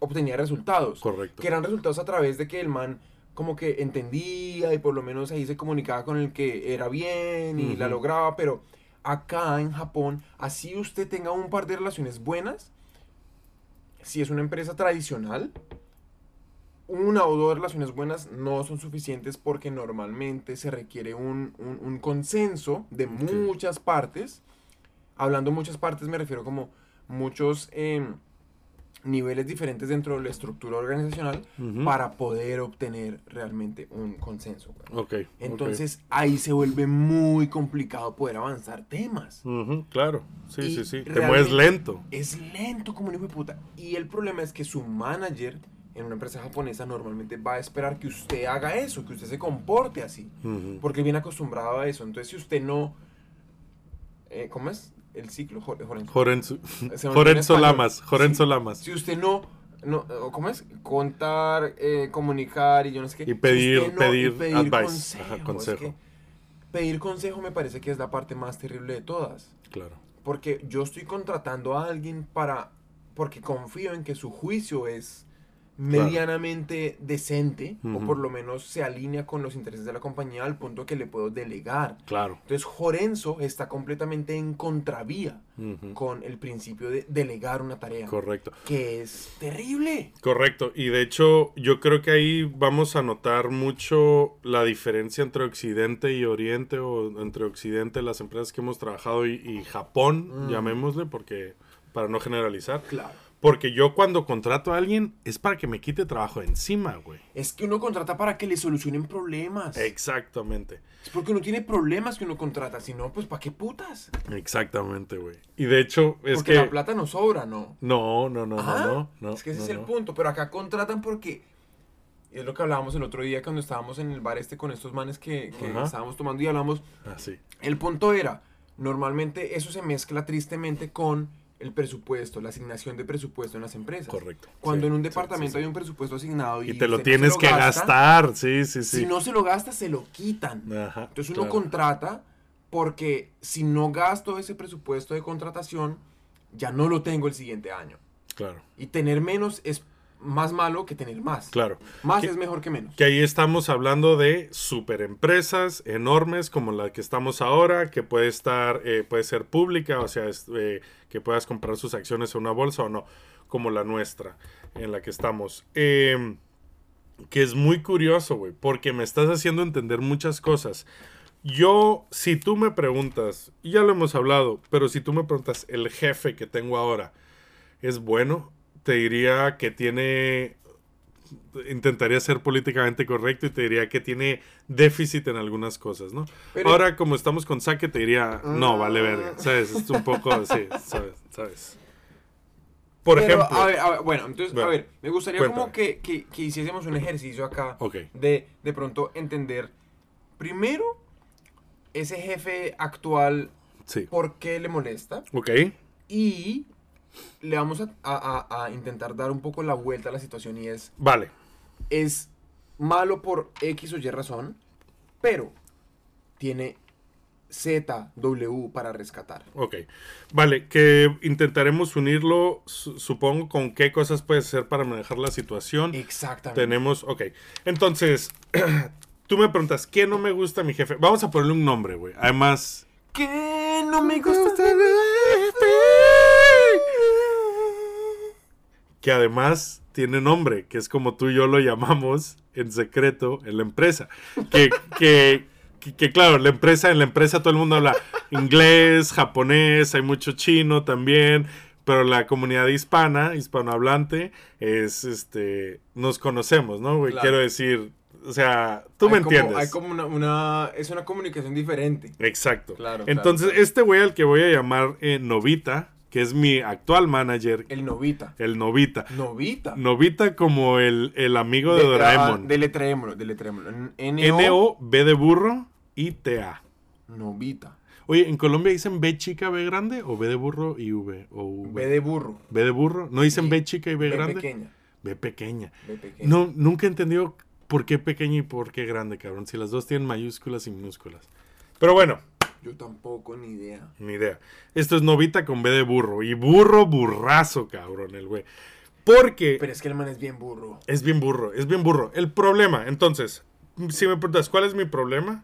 obtenía resultados. Correcto. Que eran resultados a través de que el man... como que entendía y por lo menos ahí se comunicaba con el que era bien y uh-huh. la lograba, pero acá en Japón, así usted tenga un par de relaciones buenas, si es una empresa tradicional, una o dos relaciones buenas no son suficientes porque normalmente se requiere un, un, un consenso de muchas okay. partes. Hablando muchas partes me refiero como muchos... Eh, niveles diferentes dentro de la estructura organizacional uh-huh. para poder obtener realmente un consenso. Okay, entonces okay. ahí se vuelve muy complicado poder avanzar temas. Uh-huh, claro, sí, y sí, sí. Te mueves lento. Es lento como un hijo de puta. Y el problema es que su manager en una empresa japonesa normalmente va a esperar que usted haga eso, que usted se comporte así. Uh-huh. Porque viene acostumbrado a eso. Entonces, si usted no... Eh, ¿Cómo es? El ciclo, Hōrensō. Hōrensō Lamas, Hōrensō Lamas. Si usted no, no, ¿cómo es? Contar, eh, comunicar y yo no sé qué. Y pedir, si no, pedir, y pedir advice. Consejo. Ajá, consejo. Es que pedir consejo me parece que es la parte más terrible de todas. Claro. Porque yo estoy contratando a alguien para, porque confío en que su juicio es medianamente claro. decente, uh-huh. o por lo menos se alinea con los intereses de la compañía al punto que le puedo delegar. Claro. Entonces, Hōrensō está completamente en contravía uh-huh. con el principio de delegar una tarea. Correcto. Que es terrible. Correcto. Y de hecho, yo creo que ahí vamos a notar mucho la diferencia entre Occidente y Oriente, o entre Occidente, las empresas que hemos trabajado, y, y Japón, uh-huh. llamémosle, porque para no generalizar. Claro. Porque yo cuando contrato a alguien es para que me quite trabajo de encima, güey. Es que uno contrata para que le solucionen problemas. Exactamente. Es porque uno tiene problemas que uno contrata, si no, pues ¿para qué putas? Exactamente, güey. Y de hecho es porque que... la plata no sobra, ¿no? No, no, no, ¿ah? no, no, no. Es que ese no, es el no. punto, pero acá contratan porque... Es lo que hablábamos el otro día cuando estábamos en el bar este con estos manes que, que uh-huh. estábamos tomando y hablamos. Ah, sí. El punto era, normalmente eso se mezcla tristemente con... el presupuesto, la asignación de presupuesto en las empresas. Correcto. Cuando sí, en un departamento sí, sí, sí. hay un presupuesto asignado y, y te lo tienes no lo que gasta, gastar, sí, sí, sí. Si no se lo gasta, se lo quitan. Ajá, entonces uno claro. contrata porque si no gasto ese presupuesto de contratación, ya no lo tengo el siguiente año. Claro. Y tener menos es más malo que tener más. Claro. Más que, es mejor que menos. Que ahí estamos hablando de superempresas enormes como la que estamos ahora, que puede estar, eh, puede ser pública, o sea, es, eh, que puedas comprar sus acciones en una bolsa o no, como la nuestra, en la que estamos. Eh, que es muy curioso, güey, porque me estás haciendo entender muchas cosas. Yo, si tú me preguntas, y ya lo hemos hablado, pero si tú me preguntas, el jefe que tengo ahora, ¿es bueno? Te diría que tiene, intentaría ser políticamente correcto y te diría que tiene déficit en algunas cosas, ¿no? Pero ahora, como estamos con saque, te diría, uh... no, vale verga, ¿sabes? Es un poco así, ¿sabes? ¿Sabes? Por Pero, ejemplo. A ver, a ver, bueno, entonces, bueno, a ver, me gustaría cuéntame. como que, que, que hiciésemos un ejercicio acá okay. de, de pronto entender, primero, ese jefe actual, sí. ¿por qué le molesta? Ok. Y... le vamos a, a, a intentar dar un poco la vuelta a la situación y es... Vale. Es malo por X o Y razón, pero tiene Z, W para rescatar. Ok. Vale, que intentaremos unirlo, su, supongo, con qué cosas puedes hacer para manejar la situación. Exactamente. Tenemos... Ok. Entonces, tú me preguntas, ¿qué no me gusta mi jefe? Vamos a ponerle un nombre, güey. Además... ¿Qué no me gusta mi jefe? Que además tiene nombre, que es como tú y yo lo llamamos en secreto en la empresa. Que, que, que, que claro, la empresa, en la empresa todo el mundo habla inglés, japonés, hay mucho chino también, pero la comunidad hispana, hispanohablante, es este, nos conocemos, ¿no, güey? Claro. Quiero decir, o sea, tú hay me como, entiendes. Hay como una, una, es una comunicación diferente. Exacto. Claro, entonces, claro. este güey al que voy a llamar eh, Nobita, que es mi actual manager. El Nobita. El Nobita. Nobita. Nobita como el, el amigo de, de Doraemon. Deletrémoslo, deletrémoslo. N O B de burro y T A. Nobita. Oye, ¿en Colombia dicen B chica, B grande o B de burro y V? O V? B de burro. ¿B de burro? ¿No dicen B chica y B grande? B pequeña. B pequeña. B pequeña. No, nunca he entendido por qué pequeña y por qué grande, cabrón. Si las dos tienen mayúsculas y minúsculas. Pero bueno. Yo tampoco, ni idea. Ni idea. Esto es Nobita con B de burro. Y burro, burrazo, cabrón, el güey. Porque... Pero es que el man es bien burro. Es bien burro, es bien burro. El problema, entonces, si me preguntas, ¿cuál es mi problema?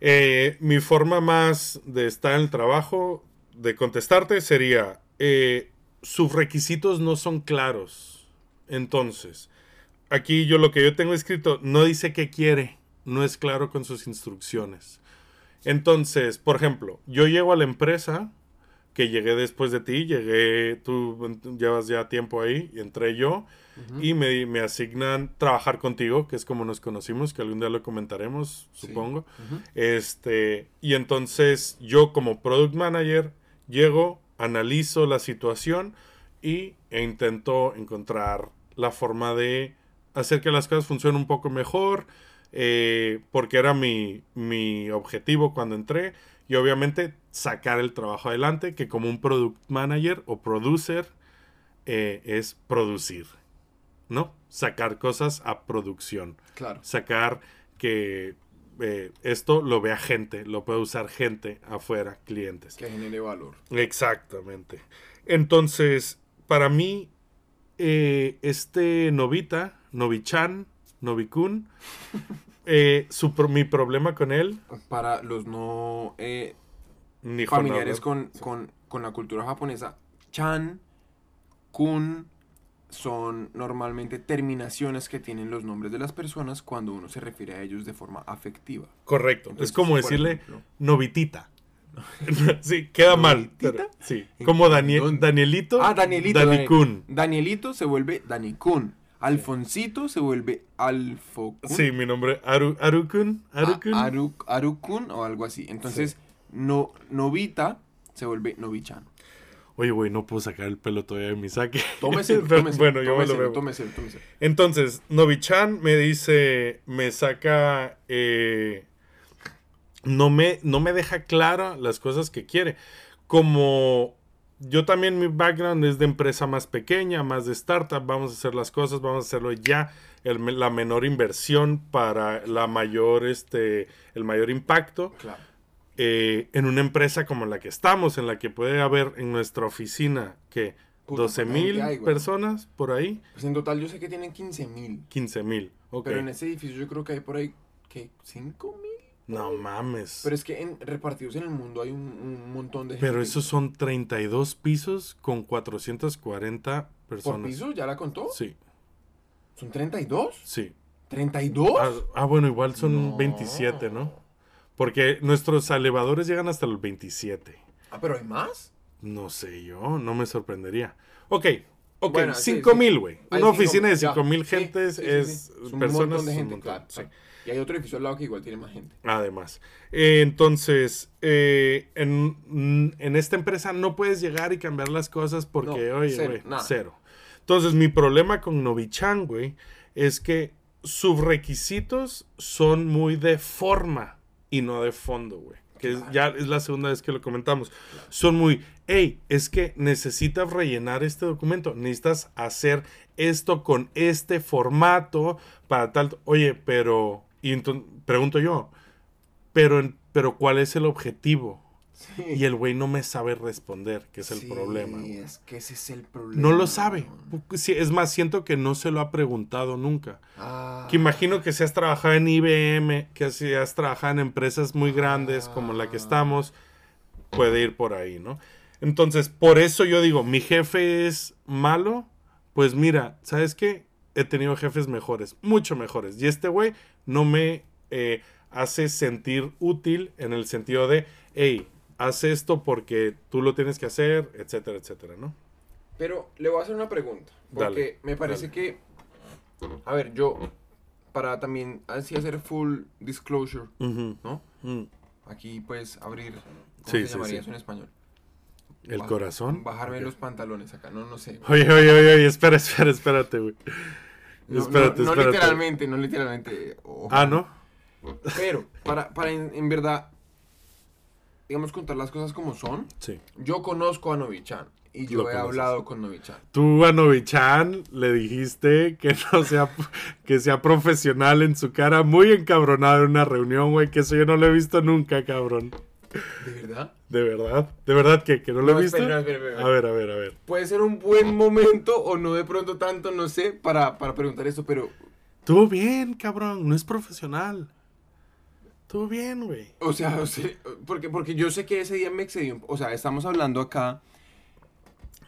Eh, mi forma más de estar en el trabajo, de contestarte, sería... Eh, sus requisitos no son claros. Entonces, aquí yo lo que yo tengo escrito, no dice qué quiere. No es claro con sus instrucciones. Entonces, por ejemplo, yo llego a la empresa, que llegué después de ti, llegué, tú llevas ya tiempo ahí, y entré yo, uh-huh. y me, me asignan trabajar contigo, que es como nos conocimos, que algún día lo comentaremos, sí. supongo. Uh-huh. Este, y entonces yo como Product Manager llego, analizo la situación y e intento encontrar la forma de hacer que las cosas funcionen un poco mejor. Eh, porque era mi, mi objetivo cuando entré y obviamente sacar el trabajo adelante, que como un product manager o producer eh, es producir, ¿no? Sacar cosas a producción. Claro. Sacar que eh, esto lo vea gente, lo puede usar gente afuera, clientes. Que genere valor. Exactamente. Entonces, para mí eh, este Nobita, Nobi-chan, Nobi-kun, eh, su, mi problema con él... Para los no eh, familiares con, con, con la cultura japonesa, chan, kun... son normalmente terminaciones que tienen los nombres de las personas cuando uno se refiere a ellos de forma afectiva. Correcto. Entonces, es como decirle ejemplo, Novitita. Sí, queda mal. Pero, sí. Como Daniel, Danielito. Ah, Danielito. Danicun. Danielito se vuelve Danicun. Alfonsito se vuelve Alfocun. Sí, mi nombre Aru, Arukun. Arukun. Ah, Aru, Arukun o algo así. Entonces, sí. no, Novita se vuelve Novichan. Oye, güey, no puedo sacar el pelo todavía de mi saque. Tómese, tómese. Bueno, yo me lo veo. Tómese, tómese. Entonces, Nobi-chan me dice, me saca, eh, no me, no me deja claro las cosas que quiere. Como yo también, mi background es de empresa más pequeña, más de startup, vamos a hacer las cosas, vamos a hacerlo ya, el, la menor inversión para la mayor, este, el mayor impacto. Claro. Eh, en una empresa como la que estamos, en la que puede haber en nuestra oficina que doce mil personas por ahí. Pues en total yo sé que tienen quince mil. quince mil, ok. Pero en ese edificio yo creo que hay por ahí, ¿qué? ¿cinco mil? No mames. Pero es que en, repartidos en el mundo hay un, un montón de gente. Pero esos son treinta y dos pisos con cuatrocientas cuarenta personas. ¿Por piso? ¿Ya la contó? Sí. ¿Son treinta y dos? Sí. ¿treinta y dos? Ah, ah bueno, igual son no. veintisiete, ¿no? Porque nuestros elevadores llegan hasta los veintisiete. ¿Ah, pero hay más? No sé yo, no me sorprendería. Ok, ok, bueno, cinco mil, güey. Sí, sí. Una oficina de cinco mil gentes sí, sí, es... Sí, sí. Personas, un montón de gente, montón, claro, sí. Y hay otro edificio al lado que igual tiene más gente. Además. Eh, entonces, eh, en, en esta empresa no puedes llegar y cambiar las cosas porque, no, oye, güey, cero, cero. Entonces, mi problema con Nobi-chan, güey, es que sus requisitos son muy de forma. Y no de fondo, güey. Que claro. es, ya es la segunda vez que lo comentamos. Claro. Son muy, hey, es que necesitas rellenar este documento. Necesitas hacer esto con este formato para tal... Oye, pero... Y entonces, pregunto yo, pero, pero ¿cuál es el objetivo? Sí. Y el güey no me sabe responder, que es el sí, problema. Sí, es que ese es el problema. No lo sabe. Sí, es más, siento que no se lo ha preguntado nunca. Ah. Que imagino que si has trabajado en I B M, que si has trabajado en empresas muy grandes ah. como la que estamos, puede ir por ahí, ¿no? Entonces, por eso yo digo, mi jefe es malo, pues mira, ¿sabes qué? He tenido jefes mejores, mucho mejores. Y este güey no me eh, hace sentir útil en el sentido de, hey, haz esto porque tú lo tienes que hacer, etcétera, etcétera, ¿no? Pero le voy a hacer una pregunta, porque dale, me parece dale. que... A ver, yo, para también así hacer full disclosure, uh-huh. ¿no? Uh-huh. Aquí, pues, abrir... ¿Cómo sí, se sí, llamaría sí. eso en español? ¿El Baj- corazón? Bajarme okay. los pantalones acá, no, no sé. Oye, oye, oye, oye espera, espera, espérate, güey. No, espérate, no, no espérate. literalmente, no literalmente. Oh, ah, ¿no? Pero, para, para en, en verdad... digamos, contar las cosas como son. Sí. Yo conozco a Nobi-chan y yo he hablado con Nobi-chan. Tú a Nobi-chan le dijiste que no sea que sea profesional en su cara, muy encabronado en una reunión, güey, que eso yo no lo he visto nunca, cabrón. ¿De verdad? ¿De verdad? ¿De verdad que, que no lo no, he visto? Espera, espera, espera, espera. A ver, a ver, a ver. Puede ser un buen momento o no de pronto tanto, no sé, para, para preguntar esto, pero... Estuvo bien, cabrón, no es profesional. Todo bien, güey. O sea, o sea porque, porque yo sé que ese día me excedí. O sea, estamos hablando acá.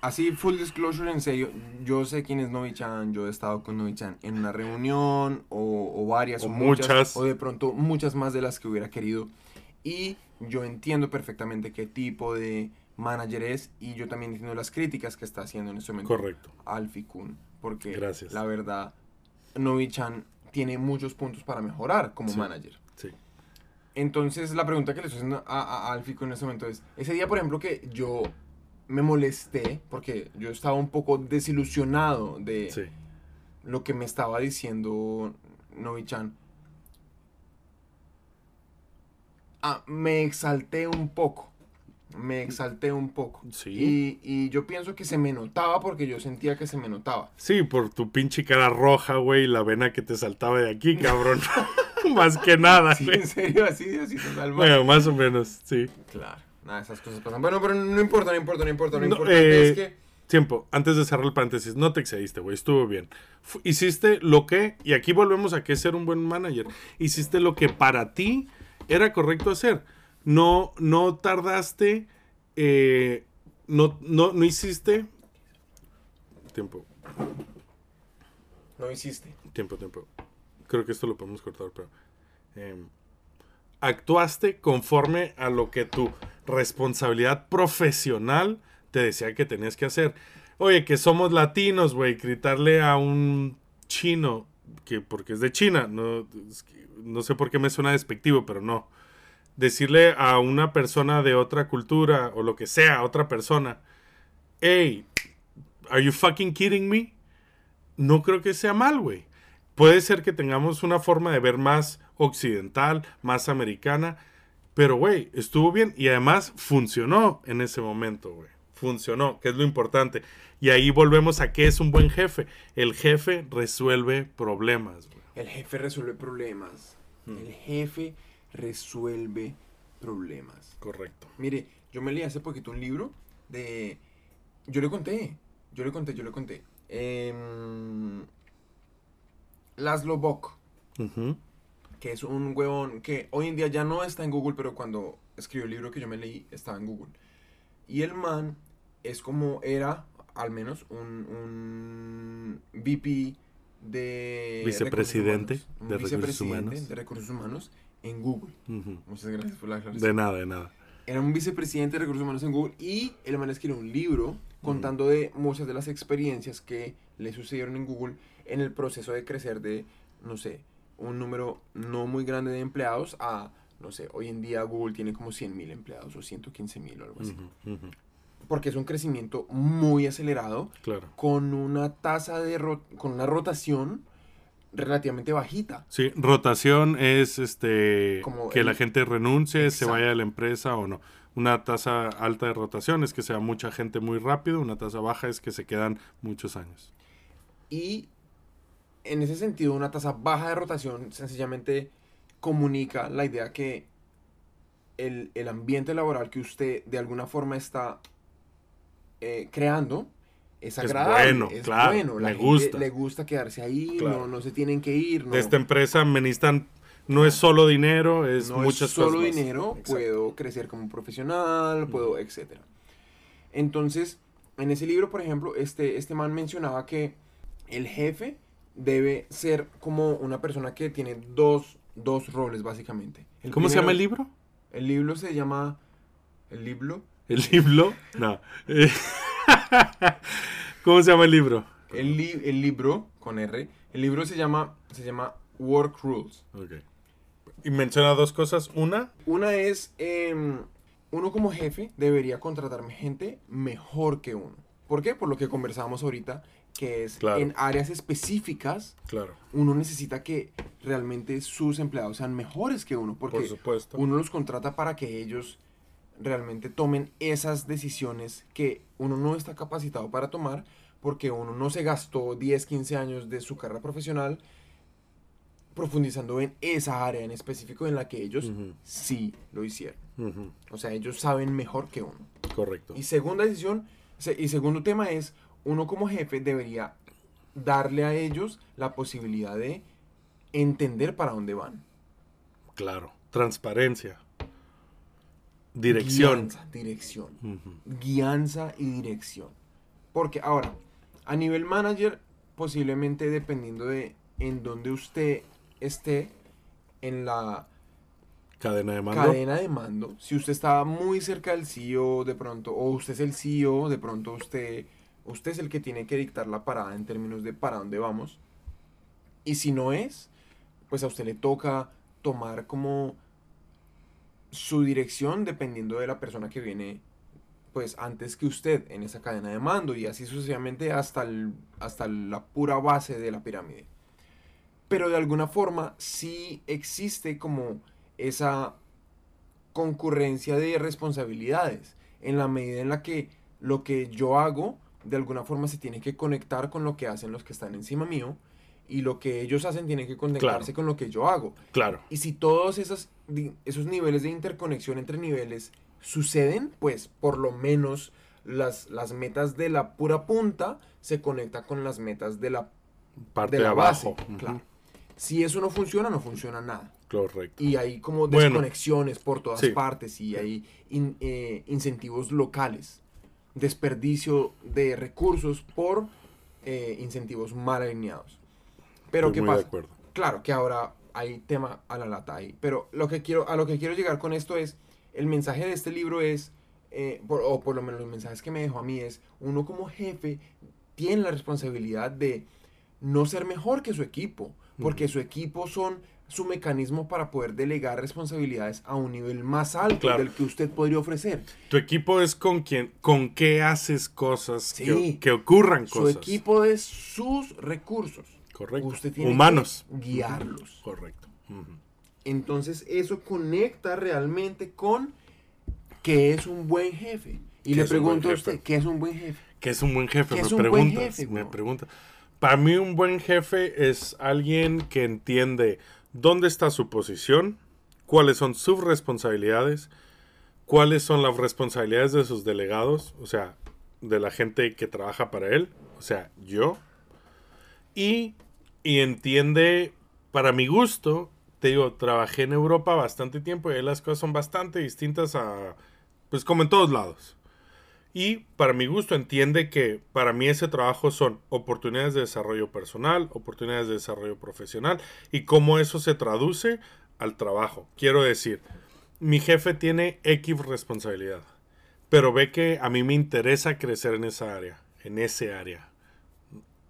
Así, full disclosure, en serio. Yo sé quién es Nobi-chan. Yo he estado con Nobi-chan en una reunión o, o varias. O, o muchas, muchas. O de pronto muchas más de las que hubiera querido. Y yo entiendo perfectamente qué tipo de manager es. Y yo también entiendo las críticas que está haciendo en este momento. Correcto. Alfi-kun. Porque gracias. La verdad, Nobi-chan tiene muchos puntos para mejorar como sí. manager. Sí. Entonces, la pregunta que le estoy haciendo a, a Alfico en este momento es... Ese día, por ejemplo, que yo me molesté... Porque yo estaba un poco desilusionado de sí. lo que me estaba diciendo Nobi-chan. Ah, me exalté un poco. Me exalté un poco. Sí. Y, y yo pienso que se me notaba porque yo sentía que se me notaba. Sí, por tu pinche cara roja, güey. Y la vena que te saltaba de aquí, cabrón. Más que nada. Sí, en serio, así, así total. Bueno, más o menos, sí. Claro, nada, esas cosas pasan. Bueno, pero no importa, no importa, no importa. Lo no, importante eh, es que Tiempo, antes de cerrar el paréntesis, no te excediste, güey, estuvo bien. F- hiciste lo que, y aquí volvemos a que es ser un buen manager, hiciste lo que para ti era correcto hacer. No, no tardaste, eh, no, no, no hiciste... Tiempo. No hiciste. Tiempo, tiempo. Creo que esto lo podemos cortar, pero... Eh, actuaste conforme a lo que tu responsabilidad profesional te decía que tenías que hacer. Oye, que somos latinos, güey, gritarle a un chino, que porque es de China, no, no sé por qué me suena despectivo, pero no. Decirle a una persona de otra cultura, o lo que sea, a otra persona, hey, are you fucking kidding me? No creo que sea mal, güey. Puede ser que tengamos una forma de ver más occidental, más americana, pero, güey, estuvo bien y además funcionó en ese momento, güey. Funcionó, que es lo importante. Y ahí volvemos a qué es un buen jefe. El jefe resuelve problemas, güey. El jefe resuelve problemas. Hmm. El jefe resuelve problemas. Correcto. Mire, yo me leí hace poquito un libro de... Yo le conté, yo le conté, yo le conté. Eh... Laszlo Bock, uh-huh. que es un huevón que hoy en día ya no está en Google, pero cuando escribió el libro que yo me leí, estaba en Google. Y el man es como era, al menos, un, un V P de... Vicepresidente recursos humanos, de Recursos Humanos. de Recursos Humanos en Google. Uh-huh. Muchas gracias por la aclaración. De nada, de nada. Era un vicepresidente de Recursos Humanos en Google y el man escribió un libro contando uh-huh. de muchas de las experiencias que le sucedieron en Google en el proceso de crecer de, no sé, un número no muy grande de empleados a, no sé, hoy en día Google tiene como cien mil empleados o ciento quince mil o algo así. Uh-huh, uh-huh. Porque es un crecimiento muy acelerado, claro. con una tasa de, ro- con una rotación relativamente bajita. Sí, rotación es este como que el... la gente renuncie, exacto. se vaya de la empresa o no. Una tasa alta de rotación es que se va mucha gente muy rápido, una tasa baja es que se quedan muchos años. Y en ese sentido, una tasa baja de rotación sencillamente comunica la idea que el, el ambiente laboral que usted de alguna forma está eh, creando es agradable, es bueno, es claro, bueno. La me gente gusta. Le gusta quedarse ahí, claro. no, no se tienen que ir. No. De esta empresa me necesitan, no es solo dinero, es no muchas es solo cosas. Dinero, exacto. puedo crecer como profesional, puedo, mm. etcétera. Entonces, en ese libro, por ejemplo, este, este man mencionaba que el jefe debe ser como una persona que tiene dos, dos roles, básicamente. El ¿Cómo primero, se llama el libro? El libro se llama... ¿El libro? ¿El libro? No. ¿Cómo se llama el libro? El, li- el libro, con R. El libro se llama, se llama Work Rules. Okay. Y menciona dos cosas. Una... Una es... Eh, uno como jefe debería contratar gente mejor que uno. ¿Por qué? Por lo que conversábamos ahorita... que es claro. en áreas específicas, claro. uno necesita que realmente sus empleados sean mejores que uno, porque Por uno los contrata para que ellos realmente tomen esas decisiones que uno no está capacitado para tomar, porque uno no se gastó diez, quince años de su carrera profesional profundizando en esa área en específico en la que ellos uh-huh. sí lo hicieron. Uh-huh. O sea, ellos saben mejor que uno. Correcto. Y segunda decisión, y segundo tema es, uno como jefe debería darle a ellos la posibilidad de entender para dónde van. Claro, transparencia, dirección. Guianza, dirección. Uh-huh. Guianza y dirección. Porque ahora, a nivel manager, posiblemente dependiendo de en dónde usted esté en la cadena de mando. Cadena de mando. Si usted está muy cerca del C E O de pronto, o usted es el C E O, de pronto usted... Usted es el que tiene que dictar la parada en términos de para dónde vamos. Y si no es, pues a usted le toca tomar como su dirección dependiendo de la persona que viene pues antes que usted en esa cadena de mando. Y así sucesivamente hasta, el, hasta la pura base de la pirámide. Pero de alguna forma sí existe como esa concurrencia de responsabilidades. En la medida en la que lo que yo hago... de alguna forma se tiene que conectar con lo que hacen los que están encima mío y lo que ellos hacen tiene que conectarse claro. con lo que yo hago. Claro. Y si todos esos, esos niveles de interconexión entre niveles suceden, pues por lo menos las, las metas de la pura punta se conectan con las metas de la parte de la abajo. Base, uh-huh. Claro. Si eso no funciona, no funciona nada. Correcto. Y hay como desconexiones bueno, por todas sí. partes y hay in, eh, incentivos locales, desperdicio de recursos por eh, incentivos mal alineados. Pero Estoy ¿qué muy pasa? De acuerdo. Claro que ahora hay tema a la lata ahí, pero lo que quiero, a lo que quiero llegar con esto es, el mensaje de este libro es, eh, por, o por lo menos los mensajes que me dejó a mí es, uno como jefe tiene la responsabilidad de no ser mejor que su equipo, porque su equipo son su mecanismo para poder delegar responsabilidades a un nivel más alto claro. del que usted podría ofrecer. Tu equipo es con quien, con qué haces cosas, sí. que, que ocurran cosas. Su equipo es sus recursos. Correcto. Usted tiene Humanos. que guiarlos. Correcto. Uh-huh. Entonces eso conecta realmente con qué es un buen jefe. Y le pregunto a usted, ¿qué es un buen jefe? ¿Qué es un buen jefe? Me pregunta. Me pregunta. Para mí un buen jefe es alguien que entiende dónde está su posición, cuáles son sus responsabilidades, cuáles son las responsabilidades de sus delegados, o sea, de la gente que trabaja para él, o sea, yo, y, y entiende, para mi gusto, te digo, trabajé en Europa bastante tiempo y ahí las cosas son bastante distintas a, pues como en todos lados. Y para mi gusto entiende que para mí ese trabajo son oportunidades de desarrollo personal, oportunidades de desarrollo profesional y cómo eso se traduce al trabajo. Quiero decir, mi jefe tiene X responsabilidad, pero ve que a mí me interesa crecer en esa área, en ese área.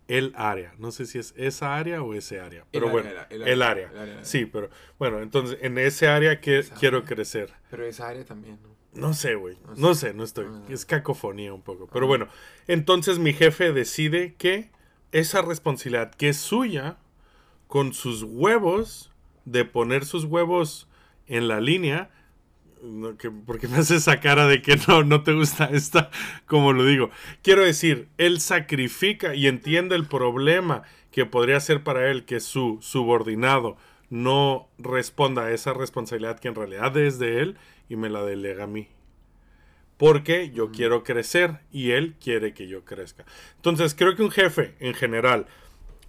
El área, no sé si es esa área o ese área, pero el bueno, área, el, área, el, área. el área. Sí, pero bueno, entonces en ese área que esa quiero área. crecer. Pero esa área también, ¿no? No sé, güey. No sé, no, sé, no estoy. Ah, es cacofonía un poco. Pero ah, bueno, entonces mi jefe decide que esa responsabilidad que es suya, con sus huevos, de poner sus huevos en la línea, no, que, porque me hace esa cara de que no, no te gusta esta, como lo digo. Quiero decir, él sacrifica y entiende el problema que podría ser para él que su subordinado no responda a esa responsabilidad que en realidad es de él, y me la delega a mí. Porque yo mm. quiero crecer y él quiere que yo crezca. Entonces, creo que un jefe, en general,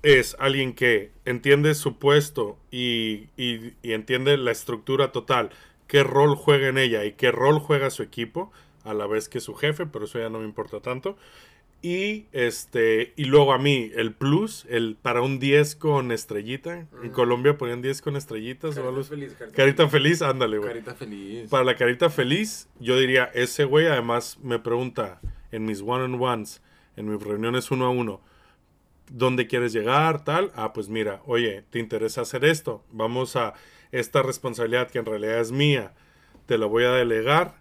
es alguien que entiende su puesto y, y, y entiende la estructura total, qué rol juega en ella y qué rol juega su equipo, a la vez que su jefe, pero eso ya no me importa tanto. Y, este, y luego a mí, el plus, el para un diez con estrellita. Mm. En Colombia ponían diez con estrellitas. Carita o los, feliz. Carita, carita feliz, ándale, güey. Carita feliz. Para la carita feliz, yo diría, ese güey además me pregunta en mis one-on-ones, en mis reuniones uno a uno, ¿dónde quieres llegar, tal? Ah, pues mira, oye, ¿te interesa hacer esto? Vamos a esta responsabilidad que en realidad es mía. Te la voy a delegar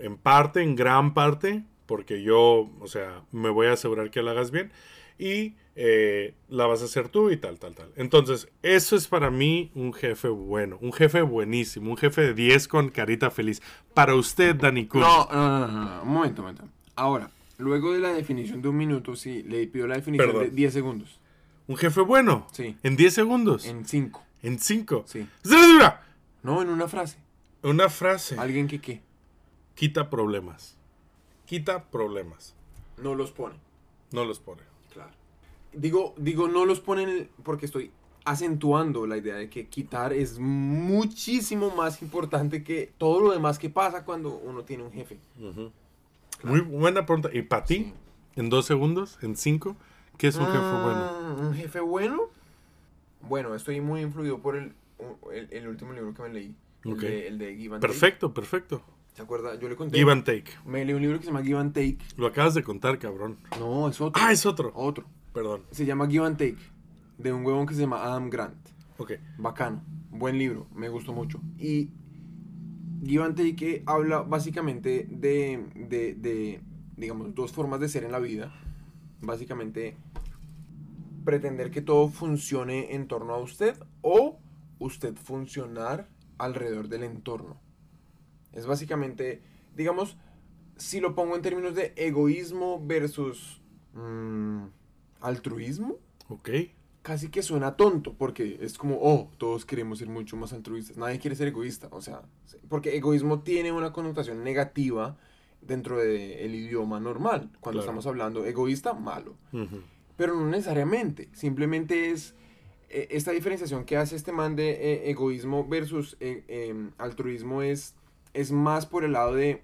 en parte, en gran parte, porque yo, o sea, me voy a asegurar que la hagas bien y eh, la vas a hacer tú y tal, tal, tal. Entonces, eso es para mí un jefe bueno, un jefe buenísimo, un jefe de diez con carita feliz. Para usted, Dani Kun. No, no, no, no, no, un momento, un momento. Ahora, luego de la definición de un minuto, sí, le pido la definición Perdón. de diez segundos. ¿Un jefe bueno? Sí. ¿En diez segundos? En cinco. ¿En cinco? Sí. ¡Dura! No, en una frase. ¿Una frase? ¿Alguien que qué? Quita problemas. Quita problemas. No los pone. No los pone. Claro. Digo, digo no los pone porque estoy acentuando la idea de que quitar es muchísimo más importante que todo lo demás que pasa cuando uno tiene un jefe. Uh-huh. Claro. Muy buena pregunta. ¿Y para ti? Sí. ¿En dos segundos? ¿En cinco? ¿Qué es un ah, jefe bueno? ¿Un jefe bueno? Bueno, estoy muy influido por el, el, el último libro que me leí. Okay. El, de, el de Give and Take. Perfecto, perfecto. ¿Te acuerdas? Yo le conté. Give and Take. Me leí un libro que se llama Give and Take. Lo acabas de contar, cabrón. No, es otro. Ah, es otro. Otro. Perdón. Se llama Give and Take, de un huevón que se llama Adam Grant. Ok. Bacano. Buen libro. Me gustó mucho. Y Give and Take habla básicamente de, de, de, digamos, dos formas de ser en la vida. Básicamente, pretender que todo funcione en torno a usted o usted funcionar alrededor del entorno. Es básicamente, digamos, si lo pongo en términos de egoísmo versus mmm, altruismo. Ok. Casi que suena tonto, porque es como, oh, todos queremos ser mucho más altruistas. Nadie quiere ser egoísta, o sea, porque egoísmo tiene una connotación negativa dentro del idioma normal. Cuando claro. estamos hablando egoísta, malo. Uh-huh. Pero no necesariamente. Simplemente es eh, esta diferenciación que hace este man de eh, egoísmo versus eh, eh, altruismo es, es más por el lado de...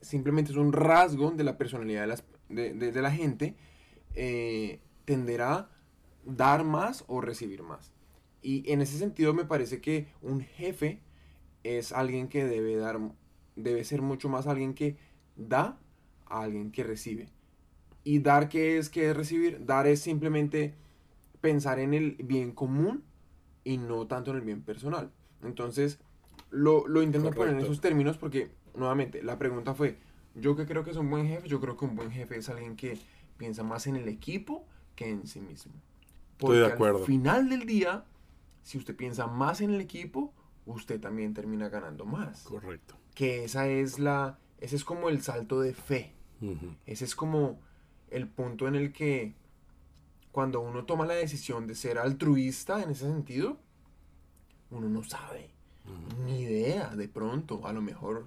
Simplemente es un rasgo de la personalidad de, las, de, de, de la gente. Eh, tenderá a dar más o recibir más. Y en ese sentido me parece que un jefe es alguien que debe dar... Debe ser mucho más alguien que da a alguien que recibe. Y dar, ¿qué es? ¿Qué es recibir? Dar es simplemente pensar en el bien común y no tanto en el bien personal. Entonces, lo, lo intento Correcto. poner en esos términos porque, nuevamente, la pregunta fue, ¿yo qué creo que es un buen jefe? Yo creo que un buen jefe es alguien que piensa más en el equipo que en sí mismo. Porque Estoy de acuerdo. al final del día, si usted piensa más en el equipo, usted también termina ganando más. Correcto. Que esa es la... Ese es como el salto de fe. Uh-huh. Ese es como el punto en el que cuando uno toma la decisión de ser altruista en ese sentido, uno no sabe. Uh-huh. Ni idea, de pronto. A lo mejor...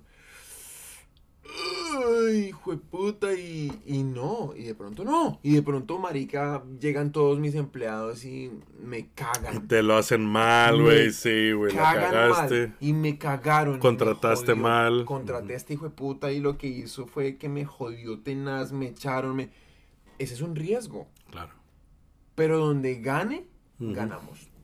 ¡Ay, jueputa! Y, y no. Y de pronto no. Y de pronto, marica, llegan todos mis empleados y me cagan. Y te lo hacen mal, güey. Sí, güey. La cagaste. Mal, y me cagaron. Contrataste me mal. Contraté a este jueputa y lo que hizo fue que me jodió tenaz, me echaron. Me... Ese es un riesgo. Claro. Pero donde gane, uh-huh. ganamos. Todos.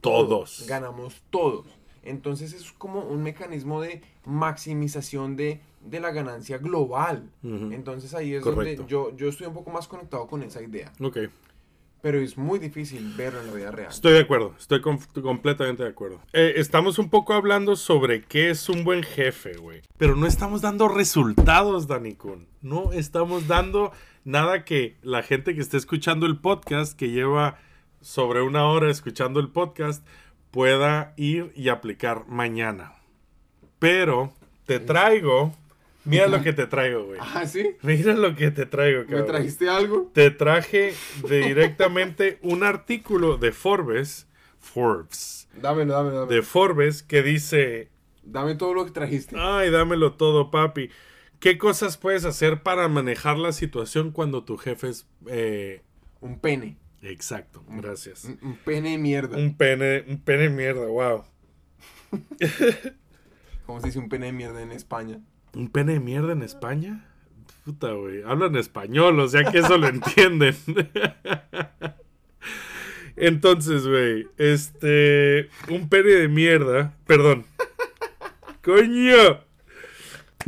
todos. Ganamos todos. Entonces es como un mecanismo de maximización de... de la ganancia global. Uh-huh. Entonces ahí es Correcto. donde yo, yo estoy un poco más conectado con esa idea. Ok. Pero es muy difícil verlo en la vida real. Estoy de acuerdo, estoy com- completamente de acuerdo. Eh, estamos un poco hablando sobre qué es un buen jefe, güey. Pero no estamos dando resultados, Dani-kun. No estamos dando nada que la gente que esté escuchando el podcast, que lleva sobre una hora escuchando el podcast, pueda ir y aplicar mañana. Pero te traigo... Mira lo que te traigo, güey. ¿Ah, sí? Mira lo que te traigo, cabrón. ¿Me trajiste algo? Te traje directamente un artículo de Forbes. Forbes. Dámelo, dámelo, dámelo. De Forbes que dice... Dame todo lo que trajiste. Ay, dámelo todo, papi. ¿Qué cosas puedes hacer para manejar la situación cuando tu jefe es... Eh... Un pene. Exacto, un, gracias. Un, un pene de mierda. Un pene, un pene de mierda, wow. ¿Cómo se dice un pene de mierda en España? ¿Un pene de mierda en España? Puta, güey. Hablan español, o sea que eso lo entienden. Entonces, güey, este... Un pene de mierda... Perdón. ¡Coño!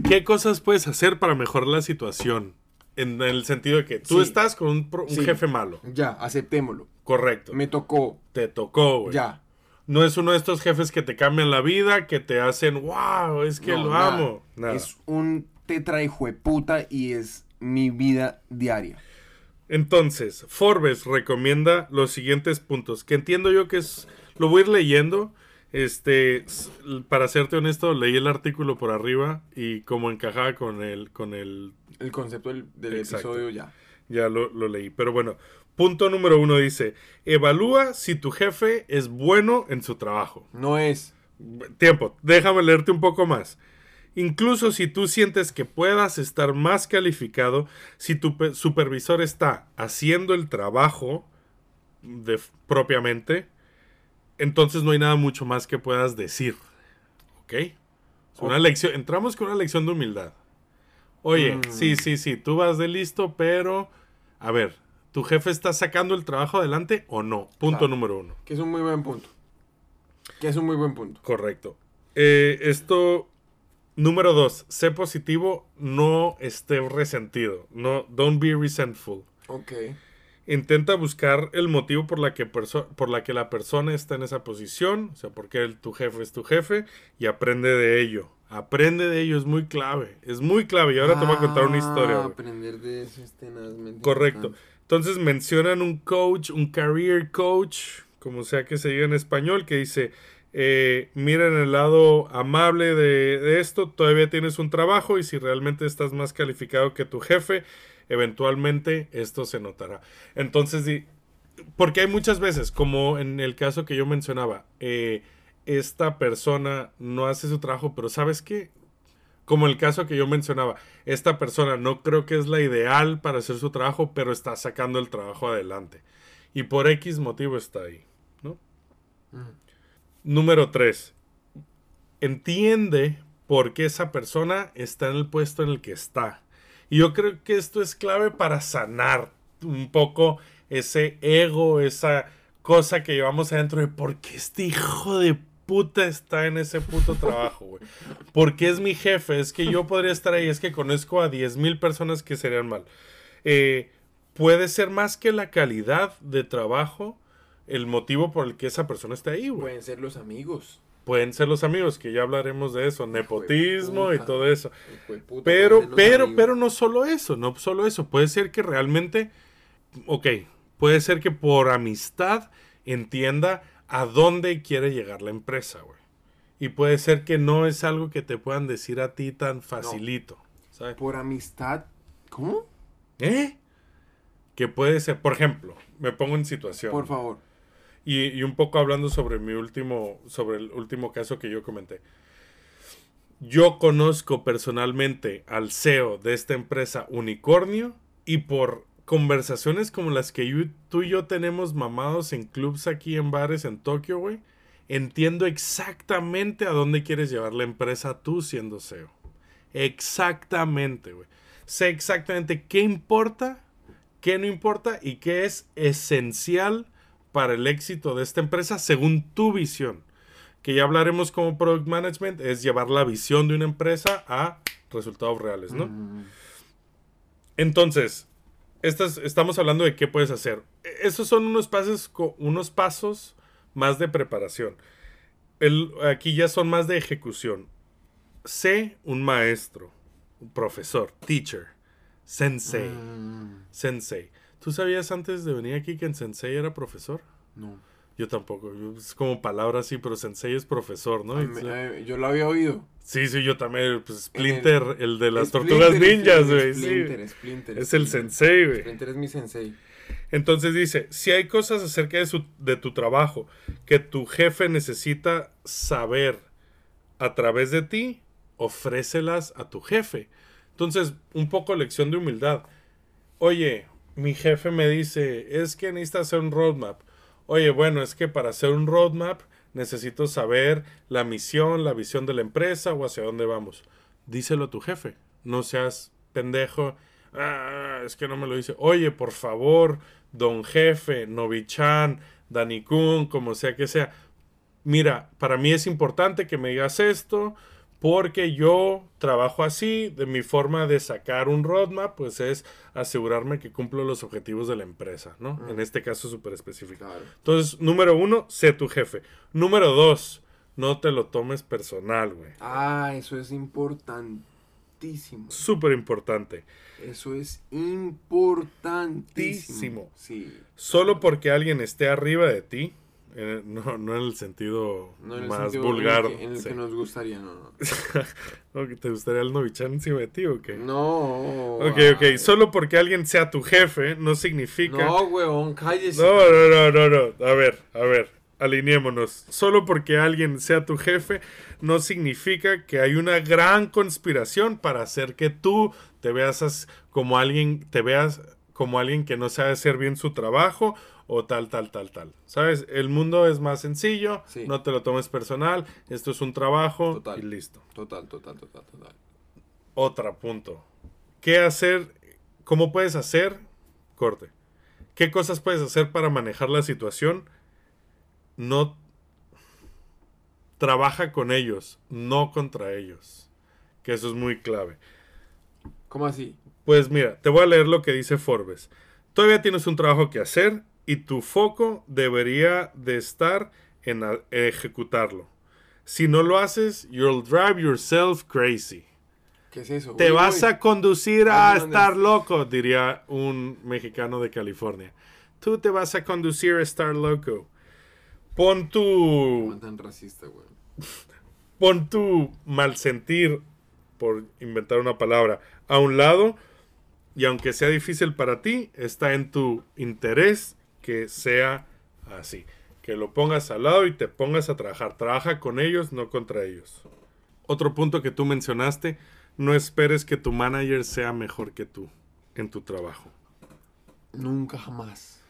¿Qué cosas puedes hacer para mejorar la situación? En el sentido de que tú sí. estás con un, pro, un sí. jefe malo. Ya, aceptémoslo. Correcto. Me tocó. Te tocó, güey. Ya. No es uno de estos jefes que te cambian la vida, que te hacen, wow, es que no, lo nada. amo. Nada. Es un tetra hijo de puta y es mi vida diaria. Entonces, Forbes recomienda los siguientes puntos, que entiendo yo que es, lo voy a ir leyendo. Este, para serte honesto, leí el artículo por arriba y como encajaba con el... Con el... el concepto del, del episodio ya. Ya lo, lo leí, pero bueno. Punto número uno dice, evalúa si tu jefe es bueno en su trabajo. No es. Tiempo, déjame leerte un poco más. Incluso si tú sientes que puedas estar más calificado, si tu pe- supervisor está haciendo el trabajo de, propiamente, entonces no hay nada mucho más que puedas decir. ¿Ok? Es una lección. Entramos con una lección de humildad. Oye, mm. sí, sí, sí, tú vas de listo, pero... A ver... ¿Tu jefe está sacando el trabajo adelante o no? Punto claro, número uno. Que es un muy buen punto. Que es un muy buen punto. Correcto. Eh, esto, número dos, sé positivo, no esté resentido. No, don't be resentful. Ok. Intenta buscar el motivo por la que, perso- por la, que la persona está en esa posición. O sea, por qué el, tu jefe es tu jefe. Y aprende de ello. Aprende de ello, es muy clave. Es muy clave. Y ahora ah, te voy a contar una historia. Wey. Aprender de eso es tenazmente Correcto. Importante. Entonces mencionan un coach, un career coach, como sea que se diga en español, que dice, eh, miren el lado amable de, de esto, todavía tienes un trabajo y si realmente estás más calificado que tu jefe, eventualmente esto se notará. Entonces, porque hay muchas veces, como en el caso que yo mencionaba, eh, esta persona no hace su trabajo, pero ¿sabes qué? Como el caso que yo mencionaba, esta persona no creo que es la ideal para hacer su trabajo, pero está sacando el trabajo adelante. Y por X motivo está ahí, ¿no? Mm. Número tres. Entiende por qué esa persona está en el puesto en el que está. Y yo creo que esto es clave para sanar un poco ese ego, esa cosa que llevamos adentro de por qué este hijo de puta está en ese puto trabajo, güey. ¿Por qué es mi jefe? Es que yo podría estar ahí, es que conozco a diez mil personas que serían mal. Eh, puede ser más que la calidad de trabajo el motivo por el que esa persona está ahí, güey. Pueden ser los amigos. Pueden ser los amigos, que ya hablaremos de eso, nepotismo y todo eso. Pero, pero, pero no solo eso, no solo eso. Puede ser que realmente, ok, puede ser que por amistad entienda a dónde quiere llegar la empresa, güey. Y puede ser que no es algo que te puedan decir a ti tan facilito. No. ¿Sabes? Por amistad, ¿cómo? ¿Eh? Que puede ser, por ejemplo, me pongo en situación. Por favor. Y, y un poco hablando sobre mi último, sobre el último caso que yo comenté. Yo conozco personalmente al C E O de esta empresa Unicornio y por conversaciones como las que yo, tú y yo tenemos mamados en clubs aquí en bares en Tokio, güey, entiendo exactamente a dónde quieres llevar la empresa tú siendo C E O. Exactamente, güey. Sé exactamente qué importa, qué no importa y qué es esencial para el éxito de esta empresa según tu visión, que ya hablaremos como Product Management, es llevar la visión de una empresa a resultados reales, ¿no? Mm. Entonces, estas, estamos hablando de qué puedes hacer. Esos son unos pasos, unos pasos más de preparación. El, aquí ya son más de ejecución. Sé un maestro, un profesor, teacher, sensei, mm. sensei. ¿Tú sabías antes de venir aquí que en sensei era profesor? No. Yo tampoco. Es como palabra así, pero sensei es profesor, ¿no? Mí, mí, yo lo había oído. Sí, sí, yo también. Pues Splinter, el, el de las Splinter, tortugas ninjas, güey. Splinter, sí. Splinter, Splinter. Es el Splinter, sensei, güey. Splinter es mi sensei. Entonces dice, si hay cosas acerca de, su, de tu trabajo que tu jefe necesita saber a través de ti, ofrécelas a tu jefe. Entonces, un poco lección de humildad. Oye, mi jefe me dice, es que necesitas hacer un roadmap. Oye, bueno, es que para hacer un roadmap necesito saber la misión, la visión de la empresa o hacia dónde vamos. Díselo a tu jefe. No seas pendejo. Ah, es que no me lo dice. Oye, por favor, don jefe, Nobi-chan, Dani-kun, como sea que sea. Mira, para mí es importante que me digas esto porque yo trabajo así, de mi forma de sacar un roadmap, pues es asegurarme que cumplo los objetivos de la empresa, ¿no? Mm. En este caso súper específico. Claro. Entonces, número uno, sé tu jefe. Número dos, no te lo tomes personal, güey. Ah, eso es importantísimo. Súper importante. Eso es importantísimo. Sí. Solo porque alguien esté arriba de ti, No, no en el sentido no en el más sentido vulgar. En el, que, en el sí. que nos gustaría, no, no. ¿Te gustaría el Nobi-chan encima de ti o qué? No. Ok, ay. ok. Solo porque alguien sea tu jefe no significa... No, weón, cállese. No, no, no, no, no. A ver, a ver. Alineémonos. Solo porque alguien sea tu jefe no significa que hay una gran conspiración para hacer que tú te veas como alguien, te veas como alguien que no sabe hacer bien su trabajo o tal, tal, tal, tal. ¿Sabes? El mundo es más sencillo. Sí. No te lo tomes personal. Esto es un trabajo total, y listo. Total, total, total, total. Otro punto. ¿Qué hacer? ¿Cómo puedes hacer? Corte. ¿Qué cosas puedes hacer para manejar la situación? No. Trabaja con ellos, no contra ellos. Que eso es muy clave. ¿Cómo así? Pues mira, te voy a leer lo que dice Forbes. Todavía tienes un trabajo que hacer y tu foco debería de estar en a- ejecutarlo. Si no lo haces, you'll drive yourself crazy. ¿Qué es eso? Te uy, vas uy. a conducir a estar loco, diría un mexicano de California. Tú te vas a conducir a estar loco. Pon tu... No tan racista, güey. Pon tu malsentir, por inventar una palabra, a un lado, y aunque sea difícil para ti, está en tu interés que sea así, que lo pongas al lado y te pongas a trabajar. Trabaja con ellos, no contra ellos. otro punto que tú mencionaste, no esperes que tu manager sea mejor que tú en tu trabajo. Nunca jamás.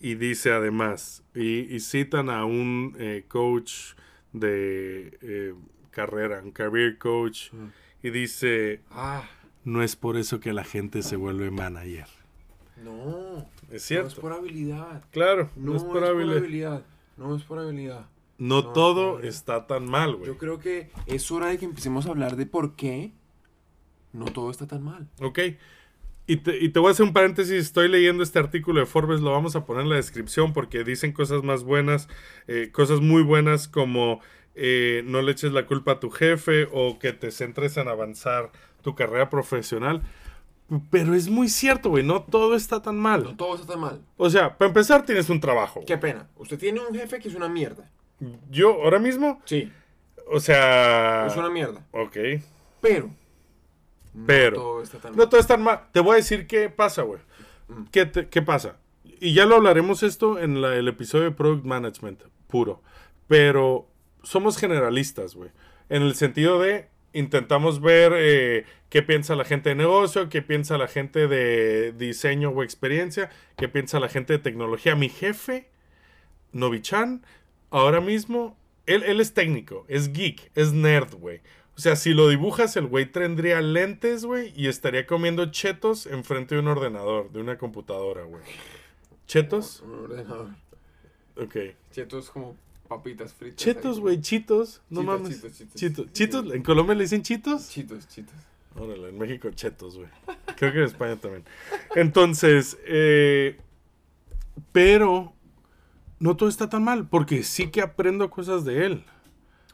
Y dice además, y, y citan a un eh, coach de eh, carrera, un career coach, mm. y dice, ah, no es por eso que la gente se vuelve manager. No, es cierto. No es por habilidad. Claro, no, no es, por, es habilidad. por habilidad. No es por habilidad. No, no todo es está tan mal, güey. Yo creo que es hora de que empecemos a hablar de por qué no todo está tan mal. Ok. Y te, y te voy a hacer un paréntesis, estoy leyendo este artículo de Forbes, lo vamos a poner en la descripción porque dicen cosas más buenas, eh, cosas muy buenas como eh, no le eches la culpa a tu jefe o que te centres en avanzar tu carrera profesional. Pero es muy cierto, güey, no todo está tan mal. No todo está tan mal. O sea, para empezar tienes un trabajo. Qué pena, usted tiene un jefe que es una mierda. ¿Yo ahora mismo? Sí. O sea... es una mierda. Ok. Pero... pero no todo está tan mal. No todo está tan mal. Te voy a decir qué pasa, güey. Mm. ¿Qué, te, qué pasa? Y ya lo hablaremos esto en la, el episodio de Product Management, puro. Pero somos generalistas, güey. En el sentido de intentamos ver eh, qué piensa la gente de negocio, qué piensa la gente de diseño o experiencia, qué piensa la gente de tecnología. Mi jefe, Novi-chan, ahora mismo, él, él es técnico, es geek, es nerd, güey. O sea, si lo dibujas, el güey tendría lentes, güey, y estaría comiendo chetos enfrente de un ordenador, de una computadora, güey. ¿Chetos? Un ordenador. Ok. Chetos como papitas fritas. Chetos, güey, chitos. No chitos, mames. Chitos, chitos. Chitos. ¿Chitos? ¿En Colombia le dicen chitos? Chitos, chitos. Órale, en México chetos, güey. Creo que en España también. Entonces, eh, pero no todo está tan mal, porque sí que aprendo cosas de él.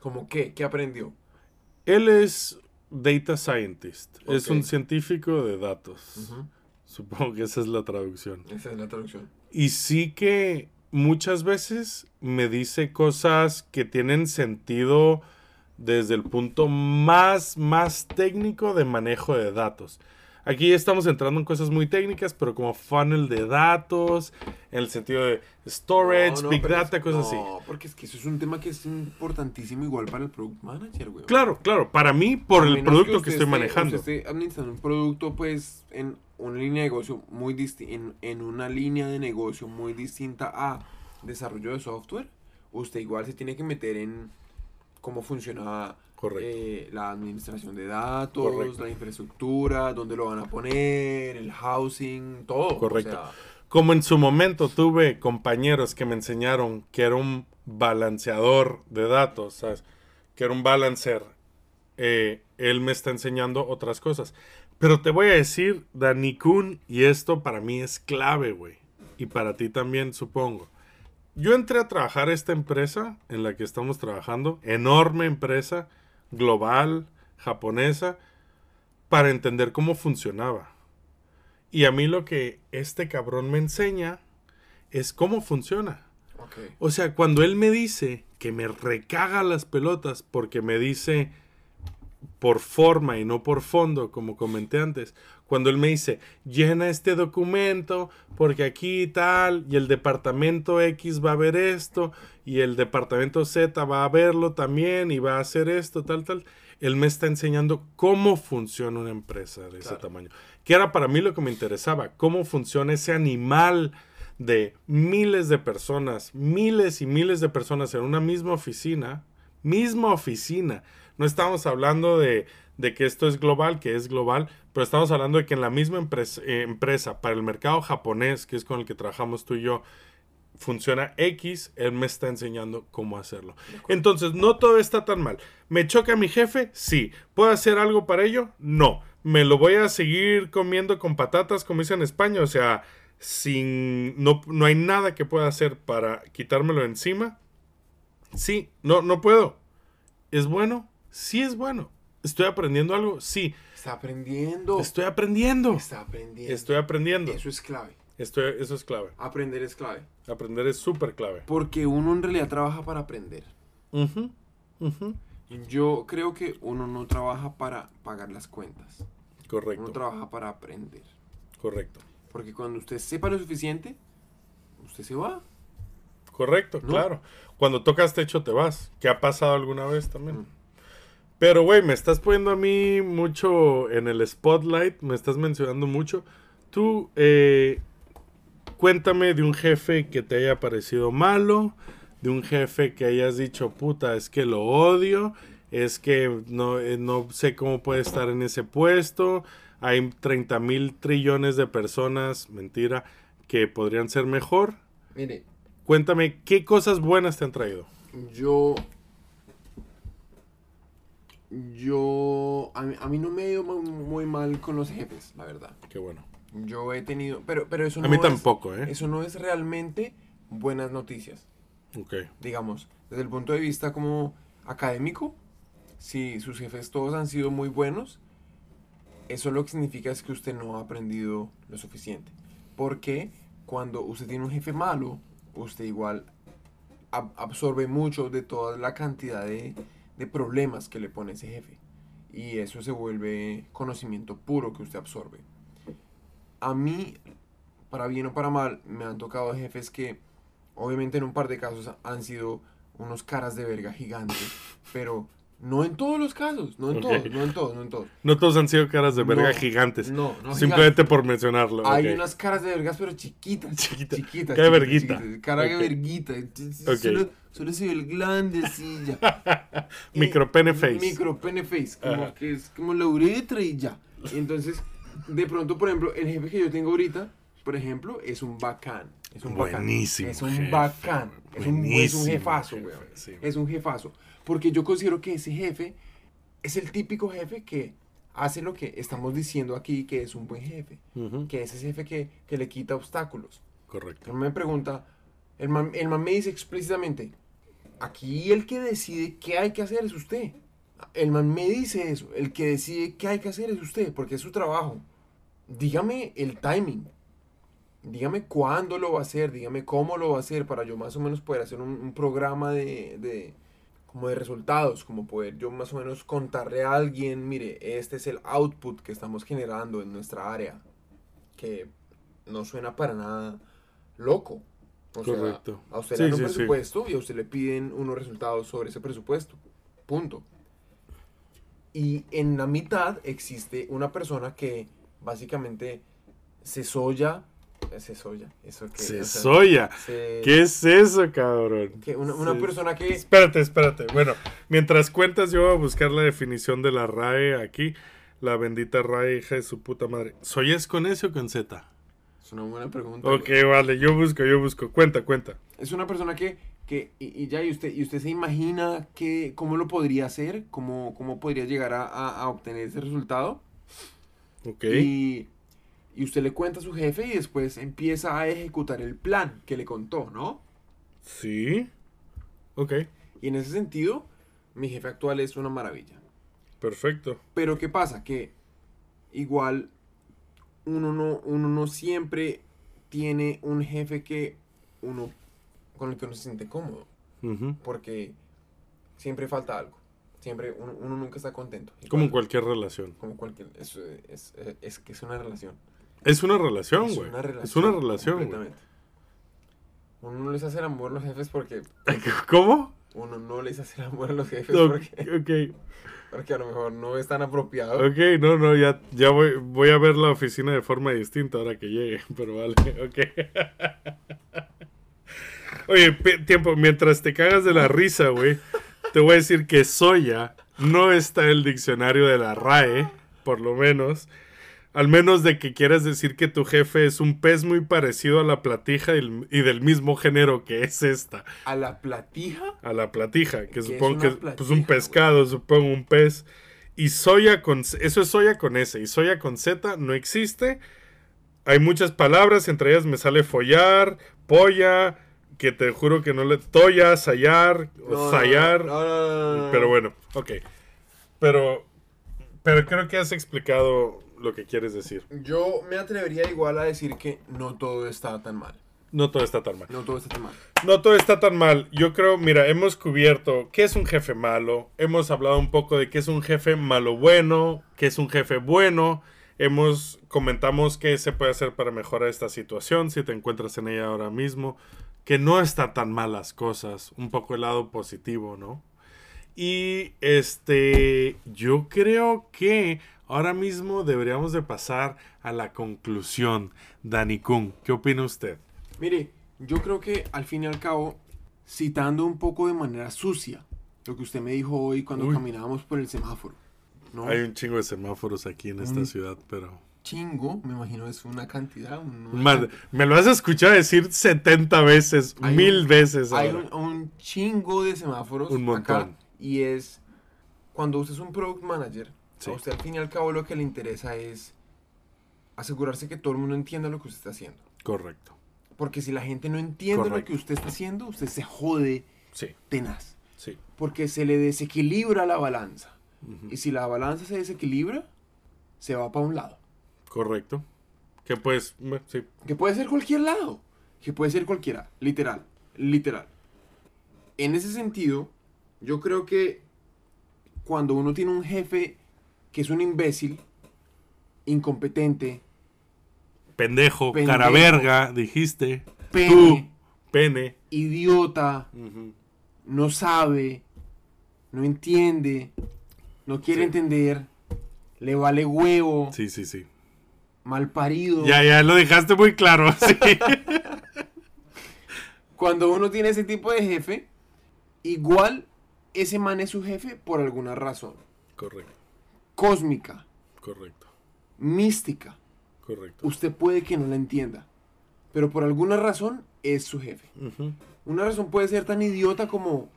¿Cómo qué? ¿Qué aprendió? Él es data scientist, okay. Es un científico de datos. Uh-huh. Supongo que esa es la traducción. Esa es la traducción. Y sí que muchas veces me dice cosas que tienen sentido desde el punto más, más técnico de manejo de datos. Aquí estamos entrando en cosas muy técnicas, pero como funnel de datos, en el sentido de storage, no, no, big data, es, cosas no, así. No, porque es que eso es un tema que es importantísimo igual para el product manager, güey. Claro, claro, para mí, por el producto que, que estoy esté, manejando. Usted esté administrando un producto, pues, en una línea de negocio muy distinta, en, en una línea de negocio muy distinta a desarrollo de software, usted igual se tiene que meter en cómo funciona... correcto. Eh, la administración de datos, correcto. La infraestructura, dónde lo van a poner, el housing, todo. Correcto. O sea, como en su momento tuve compañeros que me enseñaron que era un balanceador de datos, ¿sabes? Que era un balancer. Eh, él me está enseñando otras cosas. Pero te voy a decir, Dani-kun, y esto para mí es clave, güey. Y para ti también, supongo. Yo entré a trabajar a esta empresa en la que estamos trabajando, enorme empresa, global, japonesa, para entender cómo funcionaba. Y a mí lo que este cabrón me enseña es cómo funciona. Okay. O sea, cuando él me dice que me recaga las pelotas porque me dice por forma y no por fondo, como comenté antes, cuando él me dice, llena este documento porque aquí tal, y el departamento X va a ver esto, y el departamento Z va a verlo también, y va a hacer esto, tal, tal. Él me está enseñando cómo funciona una empresa de claro. ese tamaño. Que era para mí lo que me interesaba, cómo funciona ese animal de miles de personas, miles y miles de personas en una misma oficina, misma oficina. No estamos hablando de, de que esto es global, que es global, pero estamos hablando de que en la misma empresa, eh, empresa, para el mercado japonés, que es con el que trabajamos tú y yo, funciona X, él me está enseñando cómo hacerlo. Entonces, no todo está tan mal. ¿Me choca mi jefe? Sí. ¿Puedo hacer algo para ello? No. ¿Me lo voy a seguir comiendo con patatas, como dice en España? O sea, sin, no, no hay nada que pueda hacer para quitármelo encima. Sí, no, no puedo. ¿Es bueno? Sí es bueno. ¿Estoy aprendiendo algo? Sí. Está aprendiendo. Estoy aprendiendo. Está aprendiendo. Estoy aprendiendo. Eso es clave. Estoy, eso es clave. Aprender es clave. Aprender es súper clave. Porque uno en realidad trabaja para aprender. Uh-huh. Uh-huh. Yo creo que uno no trabaja para pagar las cuentas. Correcto. Uno trabaja para aprender. Correcto. Porque cuando usted sepa lo suficiente, usted se va. Correcto, ¿no? Claro. Cuando tocas techo te vas. ¿Qué ha pasado alguna vez también? Mm. Pero, güey, me estás poniendo a mí mucho en el spotlight, me estás mencionando mucho. Tú, eh, cuéntame de un jefe que te haya parecido malo, de un jefe que hayas dicho, puta, es que lo odio, es que no, eh, no sé cómo puede estar en ese puesto, hay treinta mil trillones de personas, mentira, que podrían ser mejor. Mire. Cuéntame, ¿qué cosas buenas te han traído? Yo... Yo, a mí, a mí no me ha ido muy, muy mal con los jefes, la verdad. Qué bueno. Yo he tenido, pero, pero eso no es... A mí tampoco, ¿eh? Eso no es realmente buenas noticias. Ok. Digamos, desde el punto de vista como académico, si sus jefes todos han sido muy buenos, eso lo que significa es que usted no ha aprendido lo suficiente. Porque cuando usted tiene un jefe malo, usted igual ab- absorbe mucho de toda la cantidad de... de problemas que le pone ese jefe. Y eso se vuelve conocimiento puro que usted absorbe. A mí, para bien o para mal, me han tocado jefes que, obviamente en un par de casos, han sido unos caras de verga gigantes. Pero no en todos los casos. No en okay. todos, no en todos, no en todos. No todos han sido caras de verga no, gigantes. No, no simplemente gigantes. Por mencionarlo. Hay okay. unas caras de vergas, pero chiquitas. Chiquita. Chiquitas. Cara de verguita. Cara de verguita. Okay. Solo soy el glandecilla. Micropene face. Micropene face. Como uh-huh. que es como la uretra y ya. Entonces, de pronto, por ejemplo, el jefe que yo tengo ahorita, por ejemplo, es un bacán. Es un bacán. Buenísimo. Es un jefe. bacán. Es un, es un jefazo, güey. Sí. Es un jefazo. Porque yo considero que ese jefe es el típico jefe que hace lo que estamos diciendo aquí, que es un buen jefe. Uh-huh. Que es ese jefe que, que le quita obstáculos. Correcto. Él me pregunta... El man, el man me dice explícitamente, aquí el que decide qué hay que hacer es usted. El man me dice eso, el que decide qué hay que hacer es usted, porque es su trabajo. Dígame el timing, dígame cuándo lo va a hacer, dígame cómo lo va a hacer, para yo más o menos poder hacer un, un programa de, de, como de resultados, como poder yo más o menos contarle a alguien, mire, este es el output que estamos generando en nuestra área, que no suena para nada loco. O correcto. Sea, a usted le dan sí, un sí, presupuesto sí. y a usted le piden unos resultados sobre ese presupuesto. Punto. Y en la mitad existe una persona que básicamente se soya. ¿Se soya? ¿Eso qué? ¿Se o sea, soya? Se... ¿Qué es eso, cabrón? Que una, una se... persona que... Espérate, espérate. Bueno, mientras cuentas yo voy a buscar la definición de la R A E aquí. La bendita R A E, hija de su puta madre. ¿Soya es con S o con Z? Es una buena pregunta. Ok, güey. Vale, yo busco, yo busco. Cuenta, cuenta. Es una persona que, que y, y ya, y usted, y usted se imagina que, cómo lo podría hacer, cómo, cómo podría llegar a, a, a obtener ese resultado. Ok. Y, y usted le cuenta a su jefe y después empieza a ejecutar el plan que le contó, ¿no? Sí. Ok. Y en ese sentido, mi jefe actual es una maravilla. Perfecto. Pero, ¿qué pasa? Que igual... Uno no, uno no siempre tiene un jefe que uno, con el que uno se siente cómodo. Uh-huh. Porque siempre falta algo. Siempre uno, uno nunca está contento. Igual, como en cualquier relación. Como cualquier, es que es, es, es una relación. Es una relación, güey. Es una relación, güey. Uno no les hace el amor a los jefes porque... ¿Cómo? Uno no les hace el amor a los jefes no, porque... Ok. Porque a lo mejor no es tan apropiado. Ok, no, no, ya, ya voy, voy a ver la oficina de forma distinta ahora que llegue, pero vale, ok. Oye, p- tiempo, mientras te cagas de la risa, güey, te voy a decir que soya no está en el diccionario de la R A E, por lo menos. Al menos de que quieras decir que tu jefe es un pez muy parecido a la platija y, y del mismo género que es esta. ¿A la platija? A la platija, que supongo que es platija, pues un pescado, wey. Supongo un pez. Y soya con... Eso es soya con S. Y soya con Z no existe. Hay muchas palabras, entre ellas me sale follar, polla, que te juro que no le... Toya, sayar, no, sayar. No, no, no, no. Pero bueno, ok. Pero, pero creo que has explicado... lo que quieres decir. Yo me atrevería igual a decir que no todo está tan mal. No todo está tan mal. No todo está tan mal. No todo está tan mal. Yo creo, mira, hemos cubierto qué es un jefe malo, hemos hablado un poco de qué es un jefe malo bueno, qué es un jefe bueno, hemos comentamos qué se puede hacer para mejorar esta situación si te encuentras en ella ahora mismo, que no está tan mal las cosas, un poco el lado positivo, ¿no? Y este, yo creo que ahora mismo deberíamos de pasar a la conclusión. Dani-kun, ¿qué opina usted? Mire, yo creo que al fin y al cabo, citando un poco de manera sucia lo que usted me dijo hoy cuando Uy. caminábamos por el semáforo, ¿no? Hay un chingo de semáforos aquí en esta mm. ciudad, pero... Chingo, me imagino es una cantidad. Una Más, cantidad. Me lo has escuchado decir setenta veces, hay mil un, veces. Hay un, un chingo de semáforos. Un montón. Acá, y es cuando usted es un product manager, sí. a usted al fin y al cabo lo que le interesa es asegurarse que todo el mundo entienda lo que usted está haciendo. Correcto. Porque si la gente no entiende Correcto. lo que usted está haciendo, usted se jode sí. tenaz. Sí. Porque se le desequilibra la balanza. Uh-huh. Y si la balanza se desequilibra, se va para un lado. Correcto. Que pues, sí. Que puede ser cualquier lado. Que puede ser cualquiera. Literal. Literal. En ese sentido, yo creo que cuando uno tiene un jefe que es un imbécil, incompetente, pendejo, pendejo caraverga, dijiste, pene, tú, pene, idiota, uh-huh. no sabe, no entiende, no quiere sí. entender, le vale huevo. Sí, sí, sí. Mal parido. Ya, ya lo dejaste muy claro. Sí. Cuando uno tiene ese tipo de jefe, igual ese man es su jefe por alguna razón. Correcto. Cósmica. Correcto. Mística. Correcto. Usted puede que no la entienda, pero por alguna razón es su jefe. Uh-huh. Una razón puede ser tan idiota como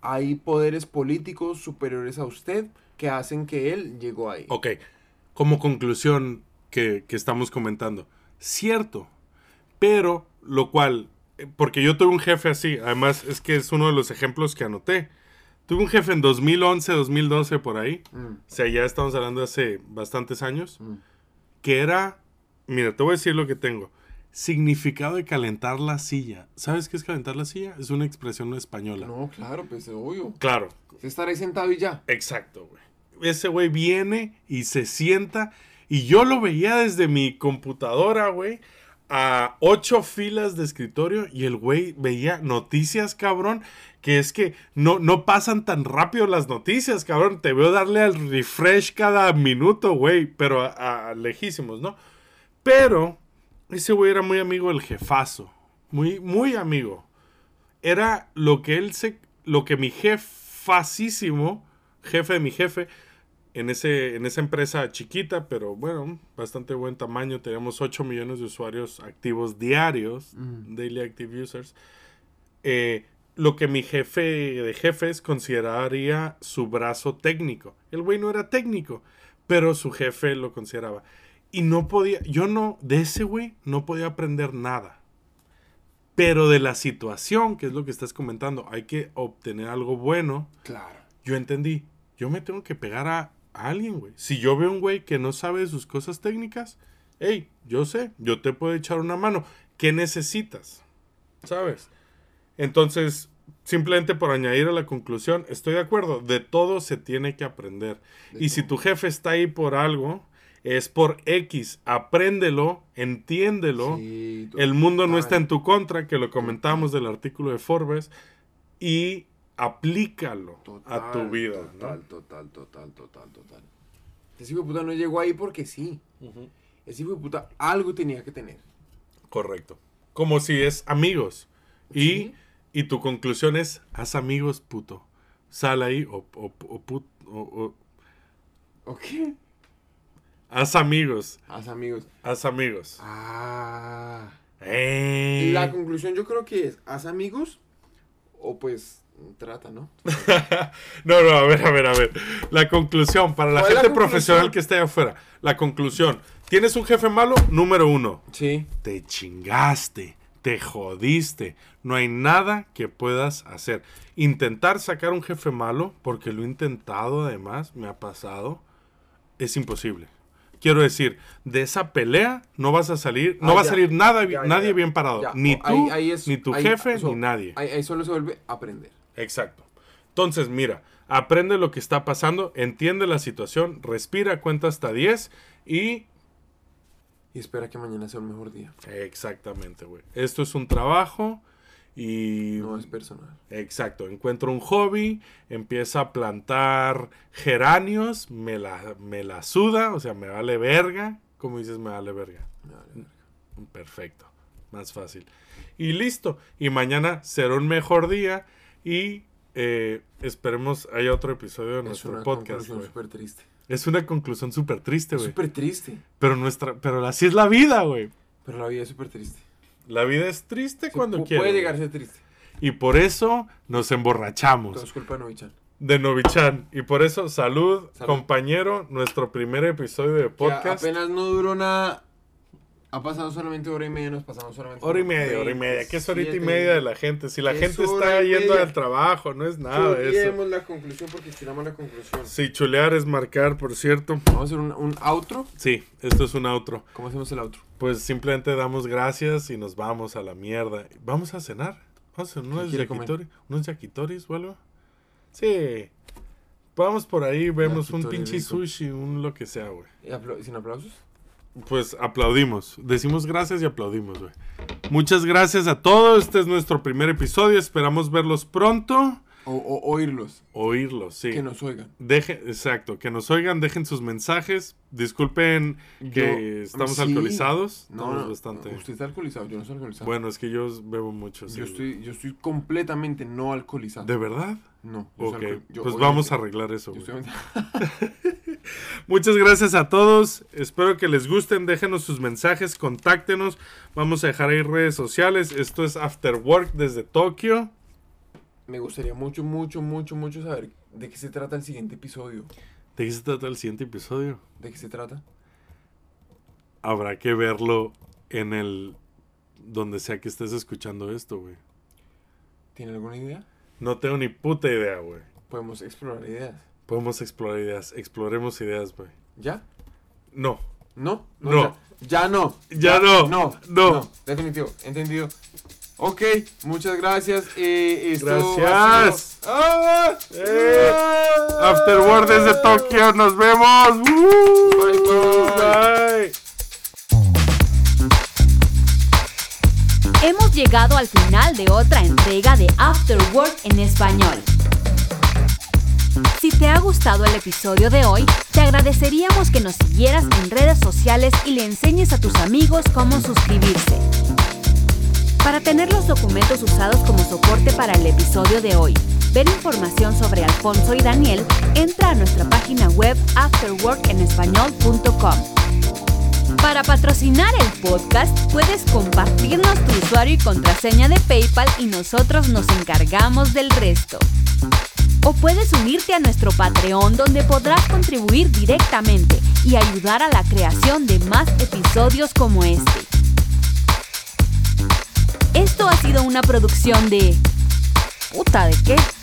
hay poderes políticos superiores a usted que hacen que él llegó ahí. Ok. Como conclusión... Que, que estamos comentando. Cierto, pero lo cual, porque yo tuve un jefe así, además es que es uno de los ejemplos que anoté. Tuve un jefe en dos mil once, dos mil doce por ahí, mm. o sea, ya estamos hablando de hace bastantes años, mm. que era, mira, te voy a decir lo que tengo, significado de calentar la silla. ¿Sabes qué es calentar la silla? Es una expresión española. No, claro, pues obvio. Claro. Estar ahí sentado y ya. Exacto, güey. Ese güey viene y se sienta. Y yo lo veía desde mi computadora, güey, a ocho filas de escritorio. Y el güey veía noticias, cabrón, que es que no, no pasan tan rápido las noticias, cabrón. Te veo darle al refresh cada minuto, güey, pero a, a lejísimos, ¿no? Pero ese güey era muy amigo del jefazo, muy, muy amigo. Era lo que él se, lo que mi jefacísimo, jefe de mi jefe... En, ese, en esa empresa chiquita, pero bueno, bastante buen tamaño. Tenemos ocho millones de usuarios activos diarios, mm. Daily Active Users. Eh, lo que mi jefe de jefes consideraría su brazo técnico. El güey no era técnico, pero su jefe lo consideraba. Y no podía, yo no, de ese güey no podía aprender nada. Pero de la situación, que es lo que estás comentando, hay que obtener algo bueno. Claro. Yo entendí, yo me tengo que pegar a... A alguien, güey. Si yo veo un güey que no sabe de sus cosas técnicas, hey, yo sé, yo te puedo echar una mano. ¿Qué necesitas? ¿Sabes? Entonces, simplemente por añadir a la conclusión, estoy de acuerdo, de todo se tiene que aprender. De y todo. Si tu jefe está ahí por algo, es por X, apréndelo, entiéndelo. Sí, el mundo no está en tu contra, que lo comentamos del artículo de Forbes, y... aplícalo total, a tu vida. Total, ¿no? total, total, total, total. Ese hijo de puta no llegó ahí porque sí. Uh-huh. Ese hijo de puta algo tenía que tener. Correcto. Como si es amigos. ¿Sí? Y, y tu conclusión es, haz amigos, puto. Sal ahí o, o, o puto. O, o. ¿O qué? Haz amigos. Haz amigos. Haz amigos. Ah. Eh. La conclusión yo creo que es, haz amigos o pues... Trata, ¿no? no, no, a ver, a ver, a ver. La conclusión, para la gente la profesional que esté allá afuera. La conclusión. ¿Tienes un jefe malo? Número uno. Sí. Te chingaste. Te jodiste. No hay nada que puedas hacer. Intentar sacar un jefe malo, porque lo he intentado, además, me ha pasado, es imposible. Quiero decir, de esa pelea no vas a salir, no ah, va ya, a salir nada, ya, ya, nadie ya, bien parado. Ya. Ni tú, ahí, ahí es, ni tu ahí, jefe, eso, ni nadie. Ahí, ahí solo se vuelve a aprender. Exacto. Entonces, mira, aprende lo que está pasando, entiende la situación, respira, cuenta hasta diez y... Y espera que mañana sea un mejor día. Exactamente, güey. Esto es un trabajo Y no es personal. Exacto, encuentra un hobby, empieza a plantar geranios, me la, me la suda, o sea, me vale verga. Como dices, me vale verga. Me vale verga. Perfecto, más fácil. Y listo, y mañana será un mejor día y eh, esperemos haya otro episodio de nuestro podcast. Es una conclusión súper triste. Es una conclusión súper triste, güey. Súper triste. Pero, nuestra, pero así es la vida, güey. Pero la vida es súper triste. La vida es triste sí, cuando quiere. Puede llegar a ser triste. Y por eso nos emborrachamos. Todo es culpa de Novi-chan. De Novi-chan. Y por eso, salud, salud, compañero. Nuestro primer episodio de podcast. Que apenas no duró nada. Ha pasado solamente hora y media. Nos pasamos solamente hora y media. Hora y media. ¿Qué es horita y media de la gente? Si la gente está yendo al trabajo, no es nada de eso. Chuleemos la conclusión porque tiramos la conclusión. Sí, chulear es marcar, por cierto. ¿Vamos a hacer un, un outro? Sí, esto es un outro. ¿Cómo hacemos el outro? Pues simplemente damos gracias y nos vamos a la mierda. ¿Vamos a cenar? ¿Vamos a hacer unos yakitori? ¿Unos yakitoris o algo? Sí. Vamos por ahí, vemos un pinche sushi, un lo que sea, güey. ¿Sin aplausos? Pues aplaudimos, decimos gracias y aplaudimos, güey. Muchas gracias a todos, este es nuestro primer episodio, esperamos verlos pronto. O, o oírlos. Oírlos, sí. Que nos oigan. Deje, exacto, que nos oigan, dejen sus mensajes, disculpen que yo, estamos sí. alcoholizados. No, no, bastante. Usted está alcoholizado, yo no estoy alcoholizado. Bueno, es que yo bebo mucho. Sí. Yo estoy yo estoy completamente no alcoholizado. ¿De verdad? No. Yo ok, soy yo, pues vamos a arreglar eso. Yo estoy... Muchas gracias a todos, espero que les gusten, déjenos sus mensajes, contáctenos, vamos a dejar ahí redes sociales, esto es After Work desde Tokio. Me gustaría mucho, mucho, mucho, mucho saber de qué se trata el siguiente episodio. ¿De qué se trata el siguiente episodio? ¿De qué se trata? Habrá que verlo en el... donde sea que estés escuchando esto, güey. ¿Tiene alguna idea? No tengo ni puta idea, güey. Podemos explorar ideas. Podemos explorar ideas. Exploremos ideas, güey. ¿Ya? No. ¿No? No. no. Ya, ya no. Ya, ya no. No. No. No. Definitivo. Entendido. Ok, muchas gracias. Eh, esto gracias. Ah, eh. After Work desde Tokio, nos vemos. Bye, bye. Bye. Hemos llegado al final de otra entrega de After Work en español. Si te ha gustado el episodio de hoy, te agradeceríamos que nos siguieras en redes sociales y le enseñes a tus amigos cómo suscribirse. Para tener los documentos usados como soporte para el episodio de hoy, ver información sobre Alfonso y Daniel, entra a nuestra página web after work en español punto com. Para patrocinar el podcast, puedes compartirnos tu usuario y contraseña de PayPal y nosotros nos encargamos del resto. O puedes unirte a nuestro Patreon donde podrás contribuir directamente y ayudar a la creación de más episodios como este. Esto ha sido una producción de... ¿Puta de qué?